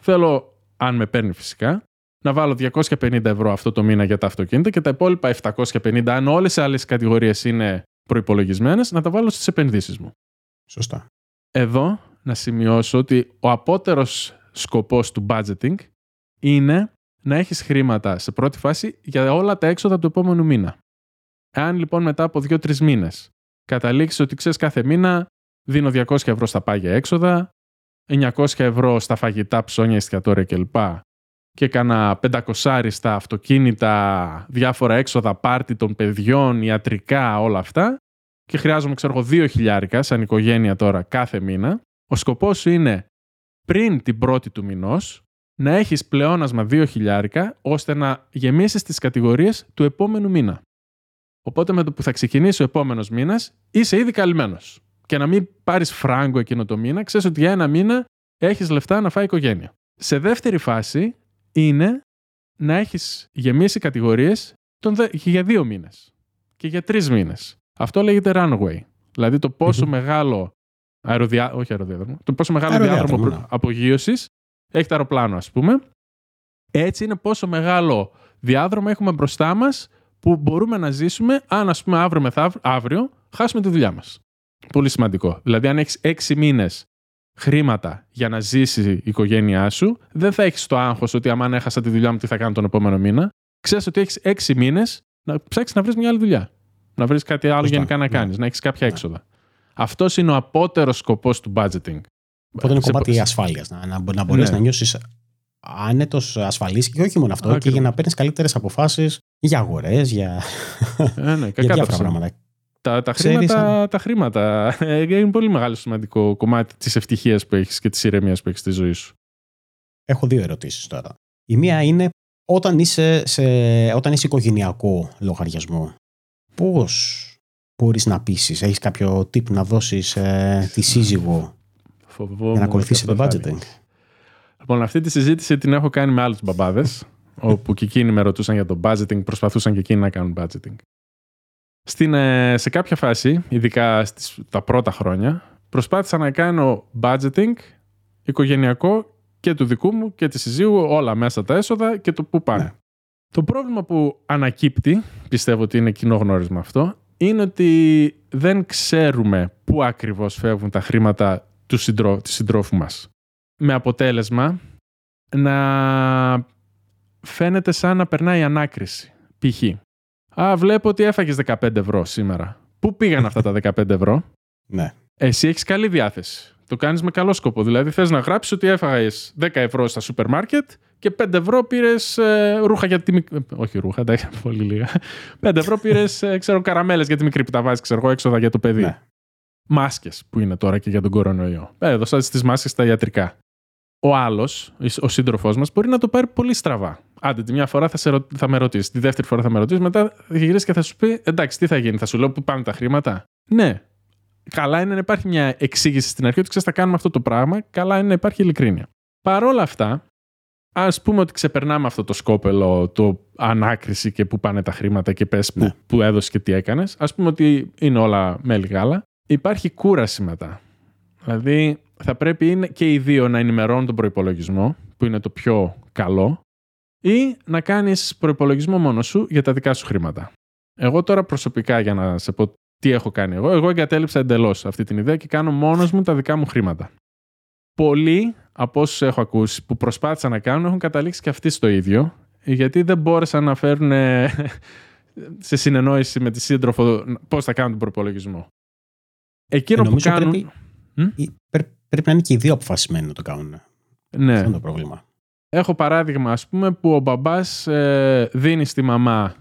Θέλω, αν με παίρνει φυσικά, να βάλω 250 ευρώ αυτό το μήνα για τα αυτοκίνητα και τα υπόλοιπα 750, αν όλες οι άλλες κατηγορίες είναι προϋπολογισμένες, να τα βάλω στις επενδύσεις μου. Σωστά. Εδώ να σημειώσω ότι ο απότερος σκοπός του budgeting είναι να έχεις χρήματα σε πρώτη φάση για όλα τα έξοδα του επόμενου μήνα. Αν λοιπόν μετά από 2-3 μήνες καταλήξεις ότι ξέρεις κάθε μήνα δίνω 200 ευρώ στα πάγια έξοδα, 900 ευρώ στα φαγητά, ψώνια, εστιατόρια κλπ. Και κάνα 500 στα αυτοκίνητα, διάφορα έξοδα, πάρτι των παιδιών, ιατρικά, όλα αυτά. Και χρειάζομαι, ξέρω εγώ, 2.000 σαν οικογένεια τώρα κάθε μήνα. Ο σκοπός σου είναι πριν την πρώτη του μηνός να έχεις πλεόνασμα 2.000 ώστε να γεμίσεις τις κατηγορίες του επόμενου μήνα. Οπότε με το που θα ξεκινήσει ο επόμενος μήνας είσαι ήδη καλυμμένος. Και να μην πάρεις φράγκο εκείνο το μήνα, ξέρεις ότι για ένα μήνα έχεις λεφτά να φάει οικογένεια. Σε δεύτερη φάση είναι να έχεις γεμίσει κατηγορίες για 2 μήνες και για 3 μήνες. Αυτό λέγεται runway. Δηλαδή το πόσο μεγάλο διάδρομο απογείωσης έχει το αεροπλάνο, ας πούμε. Έτσι είναι πόσο μεγάλο διάδρομο έχουμε μπροστά μας που μπορούμε να ζήσουμε αν, ας πούμε, αύριο χάσουμε τη δουλειά μας. Πολύ σημαντικό. Δηλαδή, αν έχεις 6 μήνες χρήματα για να ζήσει η οικογένειά σου, δεν θα έχεις το άγχος ότι αν έχασα τη δουλειά μου, τι θα κάνω τον επόμενο μήνα. Ξέρεις ότι έχεις 6 μήνες να ψάξεις να βρεις μια άλλη δουλειά. Να βρεις κάτι άλλο γενικά να κάνεις, να έχεις κάποια έξοδα. Αυτός είναι ο απότερος σκοπός του budgeting. Οπότε είναι κομμάτι ασφάλειας. Να μπορείς να νιώσεις άνετος, ασφαλής και όχι μόνο αυτό, και για να παίρνεις καλύτερες αποφάσεις για αγορές, για, για διάφορα πράγματα. Τα χρήματα είναι πολύ μεγάλο σημαντικό κομμάτι της ευτυχίας που έχεις και της ηρεμίας που έχεις στη ζωή σου. Έχω 2 ερωτήσεις τώρα. Η μία είναι όταν είσαι οικογενειακό λογαριασμό, πώς μπορείς να πείσεις, έχεις κάποιο tip να δώσεις τη σύζυγο για να ακολουθήσει το budgeting? Λοιπόν, αυτή τη συζήτηση την έχω κάνει με άλλους μπαμπάδες, όπου και εκείνοι με ρωτούσαν για το budgeting, προσπαθούσαν και εκείνοι να κάνουν budgeting. Σε κάποια φάση, ειδικά τα πρώτα χρόνια, προσπάθησα να κάνω budgeting οικογενειακό και του δικού μου και της συζύγου, όλα μέσα τα έσοδα και το που πάνε. Ναι. Το πρόβλημα που ανακύπτει, πιστεύω ότι είναι κοινό γνώρισμα αυτό, είναι ότι δεν ξέρουμε πού ακριβώς φεύγουν τα χρήματα της συντρόφου μας. Με αποτέλεσμα να φαίνεται σαν να περνάει η ανάκριση. Π.χ. Βλέπω ότι έφαγες 15 ευρώ σήμερα. Πού πήγαν αυτά τα 15 ευρώ? Ναι. Εσύ έχεις καλή διάθεση. Το κάνεις με καλό σκοπό. Δηλαδή θες να γράψεις ότι έφαγες 10 ευρώ στα σούπερ μάρκετ και 5 ευρώ πήρες ρούχα για τη μικρή... Όχι ρούχα, τα είχα πολύ λίγα. 5 ευρώ πήρες, καραμέλες για τη μικρή που τα βάζεις, έξοδα για το παιδί. Ναι. Μάσκες που είναι τώρα και για τον κορονοϊό. Δώσα τις μάσκες στα ιατρικά. Ο άλλος, ο σύντροφός μας, μπορεί να το πάρει πολύ στραβά. Άντε, τη μια φορά θα με ρωτήσει, τη δεύτερη φορά θα με ρωτήσει, μετά θα γυρίσει και θα σου πει: εντάξει, τι θα γίνει, θα σου λέω πού πάνε τα χρήματα. Ναι. Καλά είναι να υπάρχει μια εξήγηση στην αρχή ότι ξέρεις, θα κάνουμε αυτό το πράγμα. Καλά είναι να υπάρχει ειλικρίνεια. Παρ' όλα αυτά, ας πούμε ότι ξεπερνάμε αυτό το σκόπελο, το ανάκριση και πού πάνε τα χρήματα και πες που έδωσε και τι έκανε. Ας πούμε ότι είναι όλα μέλι γάλα. Υπάρχει κούραση μετά. Δηλαδή, θα πρέπει και οι δύο να ενημερώνουν τον προϋπολογισμό, που είναι το πιο καλό, ή να κάνεις προϋπολογισμό μόνος σου για τα δικά σου χρήματα. Εγώ τώρα προσωπικά, για να σε πω τι έχω κάνει εγώ εγκατέλειψα εντελώς αυτή την ιδέα και κάνω μόνος μου τα δικά μου χρήματα. Πολλοί από όσους έχω ακούσει που προσπάθησαν να κάνουν έχουν καταλήξει και αυτοί στο ίδιο, γιατί δεν μπόρεσαν να φέρουν σε συνεννόηση με τη σύντροφο πώς θα κάνουν τον προϋπολογισμό. Εκείνο που κάνουν... Πρέπει να είναι και οι δύο αποφασισμένοι να το κάνουν. Ναι. Αυτό είναι το πρόβλημα. Έχω παράδειγμα, ας πούμε, που ο μπαμπάς δίνει στη μαμά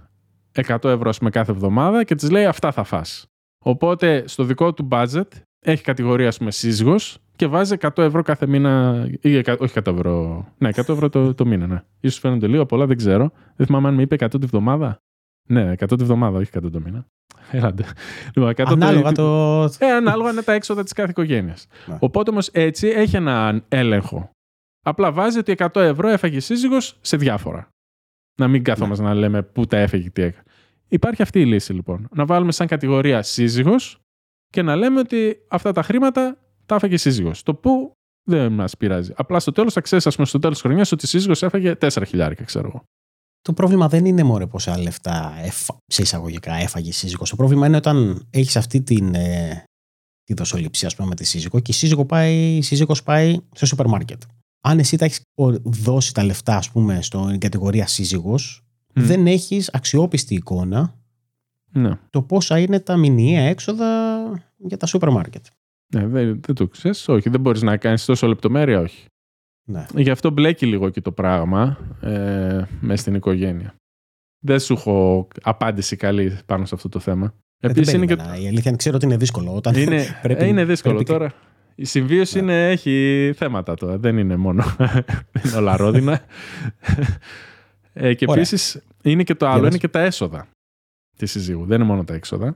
100 ευρώ κάθε εβδομάδα και της λέει αυτά θα φας. Οπότε στο δικό του budget έχει κατηγορία, ας πούμε, σύζυγος και βάζει 100 ευρώ κάθε μήνα. Ή, όχι 100 ευρώ. Ναι, 100 ευρώ το μήνα. Ναι. Ίσως φαίνονται λίγο πολλά, δεν ξέρω. Δεν θυμάμαι αν με είπε 100 τη εβδομάδα. Ναι, 100 τη εβδομάδα, όχι 100 το μήνα. Λοιπόν, ανάλογα ανάλογα είναι τα έξοδα της κάθε οικογένειας. Ναι. Οπότε όμως έτσι έχει έναν έλεγχο. Απλά βάζει ότι 100 ευρώ έφαγε σύζυγος σε διάφορα. Να μην κάθομαστε να λέμε πού τα έφαγε, τι έκανε. Υπάρχει αυτή η λύση λοιπόν. Να βάλουμε σαν κατηγορία σύζυγος και να λέμε ότι αυτά τα χρήματα τα έφαγε σύζυγος. Το πού δεν μας πειράζει. Απλά στο τέλος θα ξέρεις, ας πούμε, στο τέλος της χρονιάς ότι σύζυγος έφαγε 4.000, ξέρω εγώ. Το πρόβλημα δεν είναι μόνο πόσα λεφτά σε εισαγωγικά έφαγε η σύζυγος. Το πρόβλημα είναι όταν έχεις αυτή τη δοσοληψία, ας πούμε, με τη σύζυγο και η σύζυγος πάει στο σούπερ μάρκετ. Αν εσύ τα έχεις δώσει τα λεφτά, ας πούμε, στην κατηγορία σύζυγος, δεν έχεις αξιόπιστη εικόνα το πόσα είναι τα μηνιαία έξοδα για τα σούπερ μάρκετ. Ναι, δεν το ξέρεις. Όχι, δεν μπορείς να κάνεις τόσο λεπτομέρεια, όχι. Ναι. Γι' αυτό μπλέκει λίγο και το πράγμα μέσα στην οικογένεια. Δεν σου έχω απάντηση καλή πάνω σε αυτό το θέμα. Επίσης είναι η αλήθεια, ξέρω ότι είναι δύσκολο. Όταν είναι δύσκολο τώρα. Η συμβίωση έχει θέματα τώρα. Δεν είναι μόνο όλα ρόδινα. Και επίσης είναι και το άλλο. Είναι και τα έσοδα της συζύγου. Δεν είναι μόνο τα έξοδα.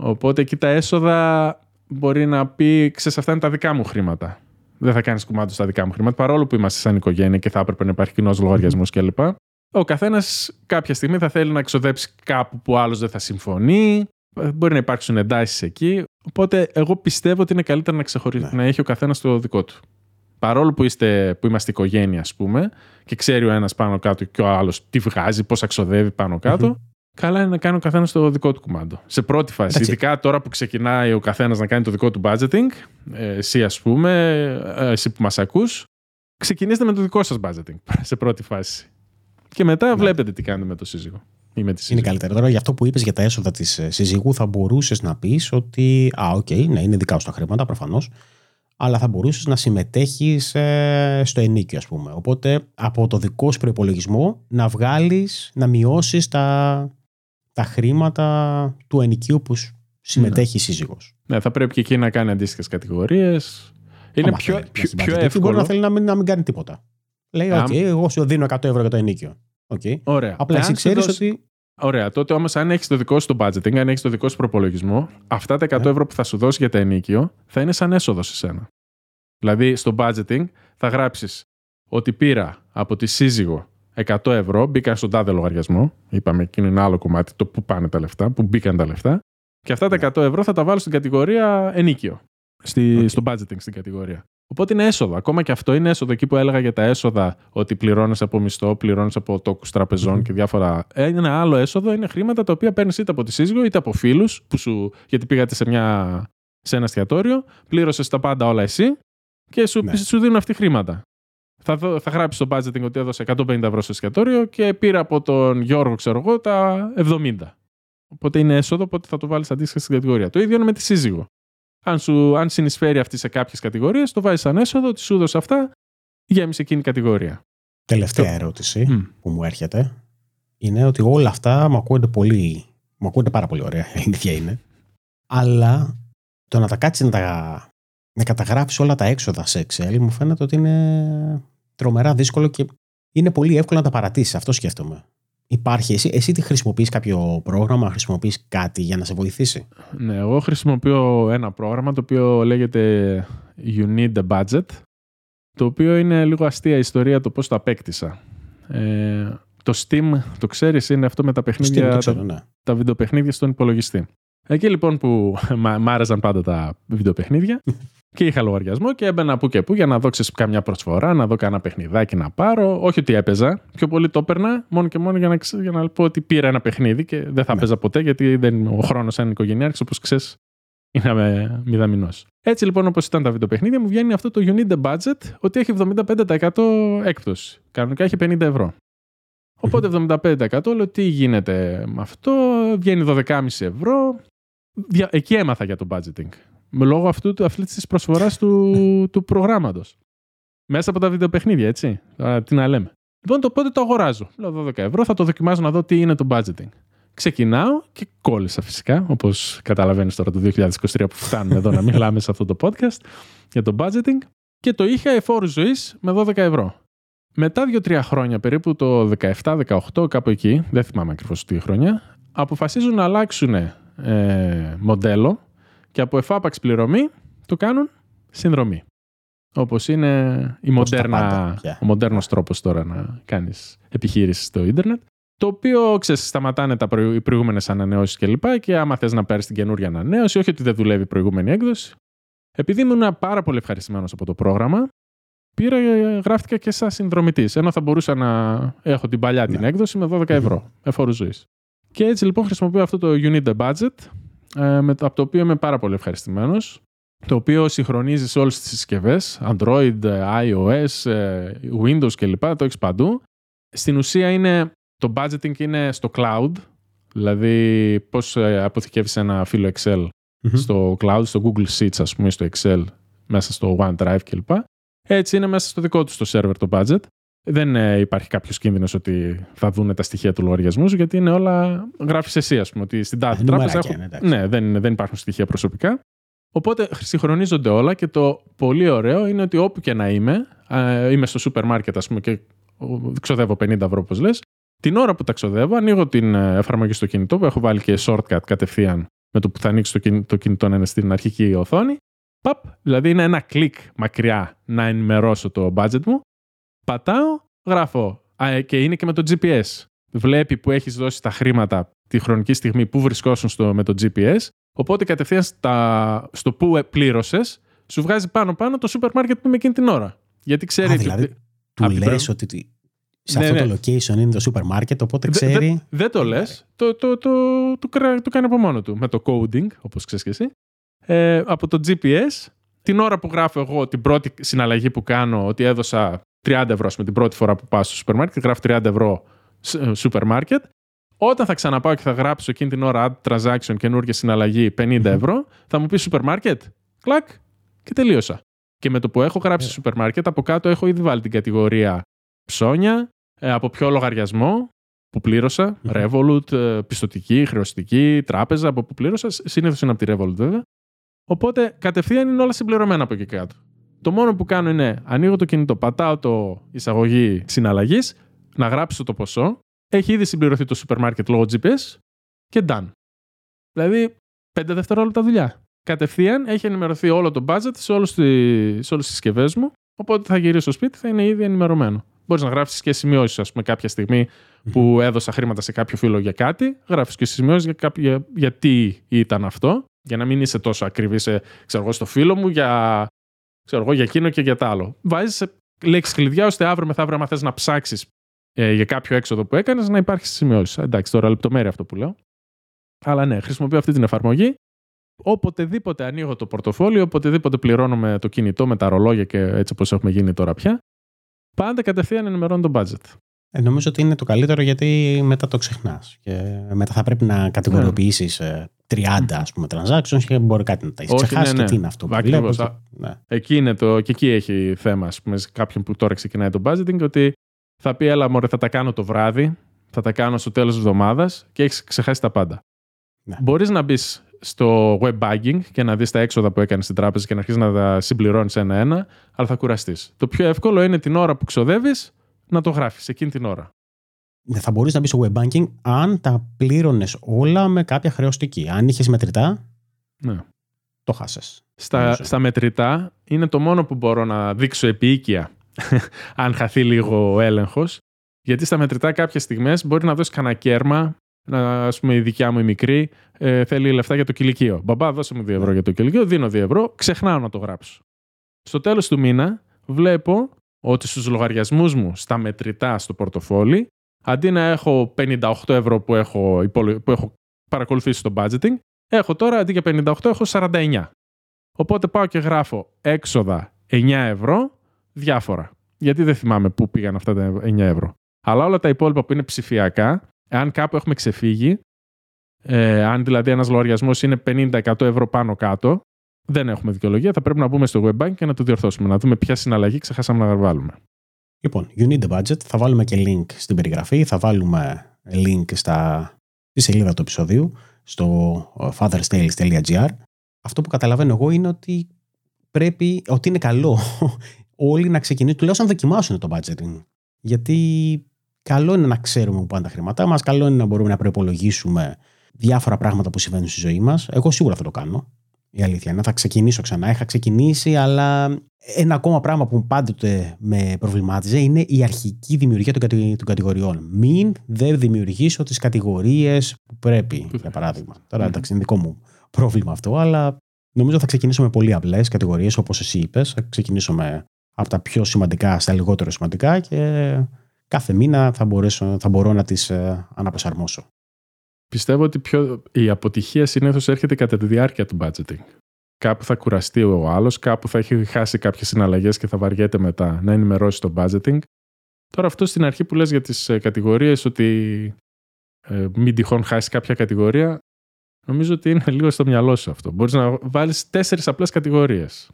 Οπότε εκεί τα έσοδα μπορεί να πει, ξέρεις, αυτά είναι τα δικά μου χρήματα. Δεν θα κάνεις κομμάτι στα δικά μου χρήματα, παρόλο που είμαστε σαν οικογένεια και θα έπρεπε να υπάρχει κοινός λογαριασμός κλπ. Ο καθένας κάποια στιγμή θα θέλει να ξοδέψει κάπου που άλλος δεν θα συμφωνεί, Μπορεί να υπάρξουν εντάσεις εκεί. Οπότε εγώ πιστεύω ότι είναι καλύτερα να ξεχωρίσει, να έχει ο καθένας το δικό του. Παρόλο που, είμαστε οικογένεια, ας πούμε, και ξέρει ο ένας πάνω κάτω και ο άλλος τι βγάζει, πώς αξοδεύει πάνω κάτω, καλά είναι να κάνει ο καθένας το δικό του κουμάντο. Σε πρώτη φάση. Έτσι. Ειδικά τώρα που ξεκινάει ο καθένας να κάνει το δικό του budgeting, εσύ, ας πούμε, εσύ που μας ακούς, ξεκινήστε με το δικό σας budgeting σε πρώτη φάση. Και μετά βλέπετε τι κάνετε με το σύζυγο. Είναι καλύτερα. Τώρα, για αυτό που είπες για τα έσοδα της σύζυγου, θα μπορούσες να πεις ότι. Α, οκ, ναι, είναι δικά σου τα χρήματα, προφανώς. Αλλά θα μπορούσες να συμμετέχεις στο ενίκιο, ας πούμε. Οπότε, από το δικό σου προϋπολογισμό να βγάλεις, να μειώσεις τα χρήματα του ενοικίου που συμμετέχει η σύζυγος. Ναι, θα πρέπει και εκεί να κάνει αντίστοιχες κατηγορίες. Είναι πιο εύκολο. Μπορεί να θέλει να μην κάνει τίποτα. Λέει, εγώ σου δίνω 100 ευρώ για το ενίκιο. Okay. Ωραία. Απλά εσύ ξέρεις ότι. Ωραία. Τότε όμως, αν έχεις το δικό σου το budgeting, αν έχεις το δικό σου προπολογισμό, αυτά τα 100 ευρώ που θα σου δώσει για τα ενίκιο θα είναι σαν έσοδο σε σένα. Δηλαδή, στο budgeting θα γράψεις ότι πήρα από τη σύζυγο 100 ευρώ, μπήκα στον τάδε λογαριασμό. Είπαμε, εκείνο είναι άλλο κομμάτι, το πού πάνε τα λεφτά, πού μπήκαν τα λεφτά. Και αυτά τα 100 ευρώ θα τα βάλω στην κατηγορία ενίκιο. Στο budgeting στην κατηγορία. Οπότε είναι έσοδο. Ακόμα και αυτό είναι έσοδο. Εκεί που έλεγα για τα έσοδα, ότι πληρώνεις από μισθό, πληρώνεις από τόκους τραπεζών και διάφορα. Ένα άλλο έσοδο είναι χρήματα τα οποία παίρνεις είτε από τη σύζυγο είτε από φίλους, γιατί πήγατε σε ένα εστιατόριο, πλήρωσες τα πάντα όλα εσύ και σου δίνουν αυτή χρήματα. Θα γράψεις στο budgeting ότι έδωσε 150 ευρώ στο εστιατόριο και πήρα από τον Γιώργο, ξέρω εγώ, τα 70. Οπότε είναι έσοδο, οπότε θα το βάλεις αντίστοιχα στην κατηγορία. Το ίδιο είναι με τη σύζυγο. Αν συνεισφέρει αυτή σε κάποιες κατηγορίες, το βάζεις σαν έσοδο, ότι σου έδωσε αυτά, γέμισε εκείνη η κατηγορία. Τελευταία ερώτηση που μου έρχεται είναι ότι όλα αυτά μου ακούγονται πάρα πολύ ωραία, η ίδια είναι. Αλλά το να τα κάτσεις να καταγράψεις όλα τα έξοδα σε Excel μου φαίνεται ότι είναι τρομερά δύσκολο και είναι πολύ εύκολο να τα παρατήσεις. Αυτό σκέφτομαι. Υπάρχει, εσύ τι χρησιμοποιείς, κάποιο πρόγραμμα, χρησιμοποιείς κάτι για να σε βοηθήσει? Ναι, εγώ χρησιμοποιώ ένα πρόγραμμα το οποίο λέγεται You Need a Budget, το οποίο είναι λίγο αστεία ιστορία το πώς το απέκτησα. Το Steam, το ξέρεις, είναι αυτό με τα παιχνίδια, Steam, ξέρω, ναι. Τα βιντεοπαιχνίδια στον υπολογιστή. Εκεί λοιπόν που μ' άρεσαν πάντα τα βιντεοπαιχνίδια και είχα λογαριασμό και έμπαινα που και που για να δω καμιά προσφορά, να δω κανένα παιχνιδάκι να πάρω. Όχι ότι έπαιζα, πιο πολύ το έπαιρνα μόνο και μόνο για να πω ότι πήρα ένα παιχνίδι και δεν θα παίζα ποτέ, γιατί ο χρόνος σαν οικογενειάρχης, όπως ξέρεις, είναι μηδαμινός. Έτσι λοιπόν, όπως ήταν τα βιντεοπαιχνίδια, μου βγαίνει αυτό το You Need a Budget ότι έχει 75% έκπτωση. Κανονικά έχει 50 ευρώ. Οπότε 75% λέω τι γίνεται με αυτό, βγαίνει 12,5 ευρώ. Εκεί έμαθα για το budgeting. Με λόγω αυτής της προσφοράς του προγράμματος. Μέσα από τα βιντεοπαιχνίδια, έτσι. Τι να λέμε. Λοιπόν, οπότε το αγοράζω. Λέω 12 ευρώ, θα το δοκιμάζω να δω τι είναι το budgeting. Ξεκινάω και κόλλησα φυσικά, όπως καταλαβαίνεις τώρα το 2023 που φτάνουμε εδώ να μιλάμε σε αυτό το podcast για το budgeting. Και το είχα εφόρου ζωής με 12 ευρώ. Μετά 2-3 χρόνια, περίπου το 17-18, κάπου εκεί, δεν θυμάμαι ακριβώς τι χρόνια, αποφασίζουν να αλλάξουν μοντέλο και από εφάπαξ πληρωμή το κάνουν συνδρομή. Όπως είναι ο μοντέρνος τρόπος τώρα να κάνεις επιχείρηση στο ίντερνετ, το οποίο, ξέρεις, σταματάνε οι προηγούμενες ανανεώσεις κλπ. Και άμα θες να πάρεις την καινούργια ανανέωση, όχι ότι δεν δουλεύει η προηγούμενη έκδοση. Επειδή ήμουν πάρα πολύ ευχαριστημένος από το πρόγραμμα, γράφτηκα και σαν συνδρομητής, ενώ θα μπορούσα να έχω την παλιά την έκδοση με 12 ευρώ εφόρου ζωής. Και έτσι λοιπόν χρησιμοποιώ αυτό το You Need a Budget, από το οποίο είμαι πάρα πολύ ευχαριστημένος, το οποίο συγχρονίζει σε όλες τις συσκευές, Android, iOS, Windows κλπ. Το έχεις παντού. Στην ουσία το budgeting είναι στο cloud, δηλαδή πώς αποθηκεύεις ένα φύλλο Excel στο cloud, στο Google Sheets ας πούμε, στο Excel, μέσα στο OneDrive κλπ. Έτσι είναι μέσα στο δικό του το server το budget. Δεν υπάρχει κάποιος κίνδυνος ότι θα δουν τα στοιχεία του λογαριασμού σου, γιατί είναι όλα. Γράφεις εσύ, ας πούμε, ότι στην τάδε τράπεζα. Ναι, δεν υπάρχουν στοιχεία προσωπικά. Οπότε συγχρονίζονται όλα και το πολύ ωραίο είναι ότι όπου και να είμαι στο σούπερ μάρκετ, ας πούμε, και ξοδεύω 50 ευρώ, όπως λες. Την ώρα που τα ξοδεύω, ανοίγω την εφαρμογή στο κινητό, που έχω βάλει και shortcut κατευθείαν με το που θα ανοίξει το κινητό να είναι στην αρχική οθόνη. Παπ, δηλαδή είναι ένα κλικ μακριά να ενημερώσω το budget μου. Πατάω, γράφω και είναι και με το GPS. Βλέπει που έχεις δώσει τα χρήματα τη χρονική στιγμή που βρισκόσουν με το GPS, οπότε κατευθείαν στο που πλήρωσες, σου βγάζει πάνω-πάνω το σούπερ μάρκετ που είμαι εκείνη την ώρα. Γιατί ξέρει. Δηλαδή, του λες ότι σε αυτό το location είναι το σούπερ μάρκετ, οπότε ξέρει. Δεν το λες. Το κάνει από μόνο του. Με το coding, όπως ξέρεις και εσύ. Από το GPS, την ώρα που γράφω εγώ την πρώτη συναλλαγή που κάνω, ότι έδωσα 30 ευρώ με την πρώτη φορά που πάω στο σούπερ μάρκετ, γράφω 30 ευρώ σούπερ μάρκετ. Όταν θα ξαναπάω και θα γράψω εκείνη την ώρα add transaction, καινούργια συναλλαγή 50 ευρώ, θα μου πει σούπερ μάρκετ, κλακ, και τελείωσα. Και με το που έχω γράψει σούπερ μάρκετ, από κάτω έχω ήδη βάλει την κατηγορία ψώνια, από ποιο λογαριασμό που πλήρωσα, Revolut, πιστωτική, χρεωστική, τράπεζα, από που πλήρωσα, συνήθως είναι από τη Revolut βέβαια. Οπότε κατευθείαν είναι όλα συμπληρωμένα από εκεί κάτω. Το μόνο που κάνω είναι ανοίγω το κινητό, πατάω το εισαγωγή συναλλαγής, να γράψω το ποσό. Έχει ήδη συμπληρωθεί το σούπερ μάρκετ λόγω GPS και done. Δηλαδή 5 δευτερόλεπτα δουλειά. Κατευθείαν έχει ενημερωθεί όλο το budget σε όλες τις συσκευές μου. Οπότε θα γυρίσω στο σπίτι, θα είναι ήδη ενημερωμένο. Μπορείς να γράψεις και σημειώσεις, ας πούμε, κάποια στιγμή που έδωσα χρήματα σε κάποιο φίλο για κάτι. Γράφεις και σημειώσεις για τι ήταν αυτό, για να μην είσαι τόσο ακριβή στο φίλο μου, για εκείνο και για τα άλλο. Βάζεις λέξεις κλειδιά, ώστε αύριο μεθαύριο, άμα θες να ψάξεις για κάποιο έξοδο που έκανες, να υπάρχει σημειώσεις. Εντάξει, τώρα λεπτομέρεια αυτό που λέω. Αλλά ναι, χρησιμοποιώ αυτή την εφαρμογή. Οποτεδήποτε ανοίγω το πορτοφόλιο, οποτεδήποτε πληρώνω με το κινητό, με τα ρολόγια και έτσι όπως έχουμε γίνει τώρα πια, πάντα κατευθείαν ενημερώνω το budget. Νομίζω ότι είναι το καλύτερο, γιατί μετά το ξεχνάς. Και μετά θα πρέπει να κατηγοριοποιήσεις 30 ας πούμε transactions και μπορεί κάτι να τα έχεις ξεχάσει. Και τι είναι αυτό που βλέπεις. Εκεί είναι και εκεί έχει θέμα, ας πούμε, κάποιον που τώρα ξεκινάει το budgeting, ότι θα πει έλα μωρέ, θα τα κάνω το βράδυ, θα τα κάνω στο τέλος της εβδομάδας και έχεις ξεχάσει τα πάντα. Ναι. Μπορείς να μπεις στο web banking και να δεις τα έξοδα που έκανες στην τράπεζα και να αρχίσεις να τα συμπληρώνεις ένα-ένα, αλλά θα κουραστείς. Το πιο εύκολο είναι την ώρα που ξοδεύεις να το γράφεις εκείνη την ώρα. Δεν θα μπορείς να μπεις στο web banking αν τα πλήρωνες όλα με κάποια χρεωστική. Αν είχες μετρητά, το χάσες. Στα μετρητά είναι το μόνο που μπορώ να δείξω επίοικια αν χαθεί λίγο ο έλεγχος, γιατί στα μετρητά κάποιες στιγμές μπορεί να δώσεις κανένα κέρμα. Ας πούμε, η δικιά μου η μικρή θέλει λεφτά για το κηλικείο. Μπαμπά, δώσε μου 2 ευρώ για το κηλικείο. Δίνω 2 ευρώ, ξεχνάω να το γράψω. Στο τέλος του μήνα βλέπω ότι στους λογαριασμούς μου, στα μετρητά, στο πορτοφόλι, αντί να έχω 58 ευρώ που έχω παρακολουθήσει στο budgeting, έχω τώρα αντί για 58 έχω 49. Οπότε πάω και γράφω έξοδα 9 ευρώ διάφορα. Γιατί δεν θυμάμαι πού πήγαν αυτά τα 9 ευρώ. Αλλά όλα τα υπόλοιπα που είναι ψηφιακά. Αν κάπου έχουμε ξεφύγει, αν δηλαδή ένας λογαριασμός είναι 50-100 ευρώ πάνω κάτω, δεν έχουμε δικαιολογία, θα πρέπει να μπούμε στο web bank και να το διορθώσουμε, να δούμε ποια συναλλαγή ξεχάσαμε να βάλουμε. Λοιπόν, You Need a Budget, θα βάλουμε και link στην περιγραφή, θα βάλουμε link στη σελίδα του επεισοδίου, στο fatherstales.gr. Αυτό που καταλαβαίνω εγώ είναι ότι ότι είναι καλό όλοι να ξεκινήσουν, τουλάχιστον να δοκιμάσουν το budgeting, γιατί... Καλό είναι να ξέρουμε που πάνε τα χρήματά μας, καλό είναι να μπορούμε να προϋπολογίσουμε διάφορα πράγματα που συμβαίνουν στη ζωή μας. Εγώ σίγουρα θα το κάνω. Η αλήθεια είναι, θα ξεκινήσω ξανά. Είχα ξεκινήσει, αλλά ένα ακόμα πράγμα που πάντοτε με προβλημάτιζε είναι η αρχική δημιουργία των κατηγοριών. Μην δεν δημιουργήσω τις κατηγορίες που πρέπει, για παράδειγμα. Τώρα εντάξει, είναι δικό μου πρόβλημα αυτό, αλλά νομίζω θα ξεκινήσω με πολύ απλές κατηγορίες, όπως εσύ είπες. Θα ξεκινήσω από τα πιο σημαντικά στα λιγότερο σημαντικά και. Κάθε μήνα θα μπορώ να τις αναπροσαρμόσω. Πιστεύω ότι η αποτυχία συνήθως έρχεται κατά τη διάρκεια του budgeting. Κάπου θα κουραστεί ο άλλος, κάπου θα έχει χάσει κάποιες συναλλαγές και θα βαριέται μετά να ενημερώσει το budgeting. Τώρα αυτό στην αρχή που λες για τις κατηγορίες, ότι μην τυχόν χάσει κάποια κατηγορία, νομίζω ότι είναι λίγο στο μυαλό σου αυτό. Μπορείς να βάλεις 4 απλές κατηγορίες.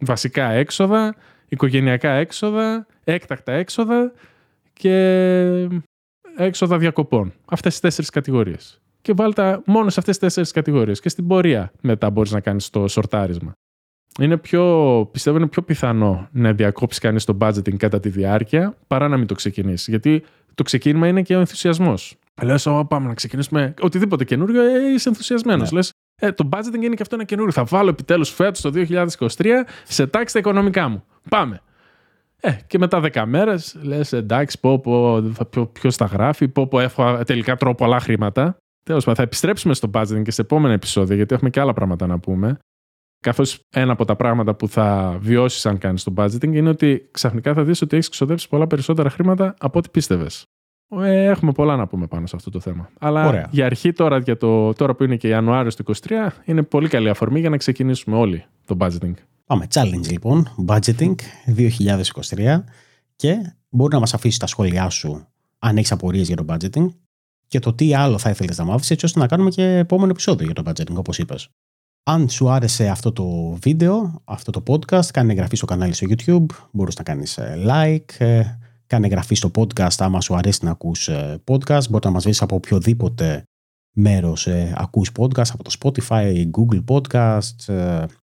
Βασικά έξοδα, οικογενειακά έξοδα, έκτακτα έξοδα και έξοδα διακοπών. Αυτές τις 4 κατηγορίες. Και βάλτε μόνο σε αυτές τις 4 κατηγορίες. Και στην πορεία μετά μπορείς να κάνεις το σορτάρισμα. Πιστεύω είναι πιο πιθανό να διακόψεις κανείς το budgeting κατά τη διάρκεια παρά να μην το ξεκινήσεις. Γιατί το ξεκίνημα είναι και ο ενθουσιασμός. Λες, πάμε να ξεκινήσουμε οτιδήποτε καινούριο, είσαι ενθουσιασμένος. Yeah. Λες, το budgeting είναι και αυτό ένα καινούριο. Θα βάλω επιτέλους φέτος το 2023 σε τάξη τα οικονομικά μου. Πάμε. Και μετά 10 μέρες λες εντάξει, ποιος τα γράφει, τελικά τρώω πολλά χρήματα. Τέλος πάντων, θα επιστρέψουμε στο budgeting και σε επόμενα επεισόδια, γιατί έχουμε και άλλα πράγματα να πούμε. Καθώς ένα από τα πράγματα που θα βιώσεις αν κάνεις το budgeting είναι ότι ξαφνικά θα δεις ότι έχεις ξοδέψει πολλά περισσότερα χρήματα από ό,τι πίστευες. Έχουμε πολλά να πούμε πάνω σε αυτό το θέμα. Αλλά ωραία. Για αρχή, τώρα που είναι και Ιανουάριος του 2023, είναι πολύ καλή αφορμή για να ξεκινήσουμε όλοι το budgeting. Πάμε. Challenge λοιπόν. Budgeting 2023. Και μπορεί να μας αφήσεις τα σχόλιά σου αν έχεις απορίες για το budgeting και το τι άλλο θα ήθελες να μάθεις, έτσι ώστε να κάνουμε και επόμενο επεισόδιο για το budgeting, όπως είπες. Αν σου άρεσε αυτό το βίντεο, αυτό το podcast, κάνε εγγραφή στο κανάλι στο YouTube, μπορείς να κάνεις like, κάνε εγγραφή στο podcast άμα σου αρέσει να ακούς podcast, μπορεί να μας βρεις από οποιοδήποτε μέρος ακούς podcast, από το Spotify, Google Podcast,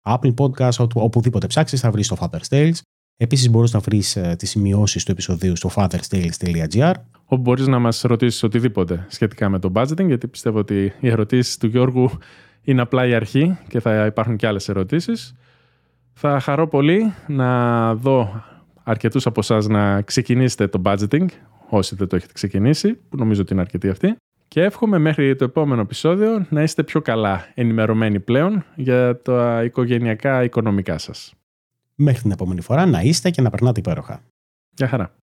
Apple Podcast, οπουδήποτε ψάξεις θα βρεις το Father's Tales. Επίσης μπορείς να βρεις τις σημειώσεις του επεισοδίου στο fatherstales.gr, όπου μπορείς να μας ρωτήσεις οτιδήποτε σχετικά με το budgeting, γιατί πιστεύω ότι οι ερωτήσεις του Γιώργου είναι απλά η αρχή και θα υπάρχουν και άλλες ερωτήσεις. Θα χαρώ πολύ να δω αρκετούς από εσάς να ξεκινήσετε το budgeting, όσοι δεν το έχετε ξεκινήσει, που νομίζω ότι είναι αρκετοί αυτοί. Και εύχομαι μέχρι το επόμενο επεισόδιο να είστε πιο καλά ενημερωμένοι πλέον για τα οικογενειακά οικονομικά σας. Μέχρι την επόμενη φορά να είστε και να περνάτε υπέροχα. Γεια χαρά.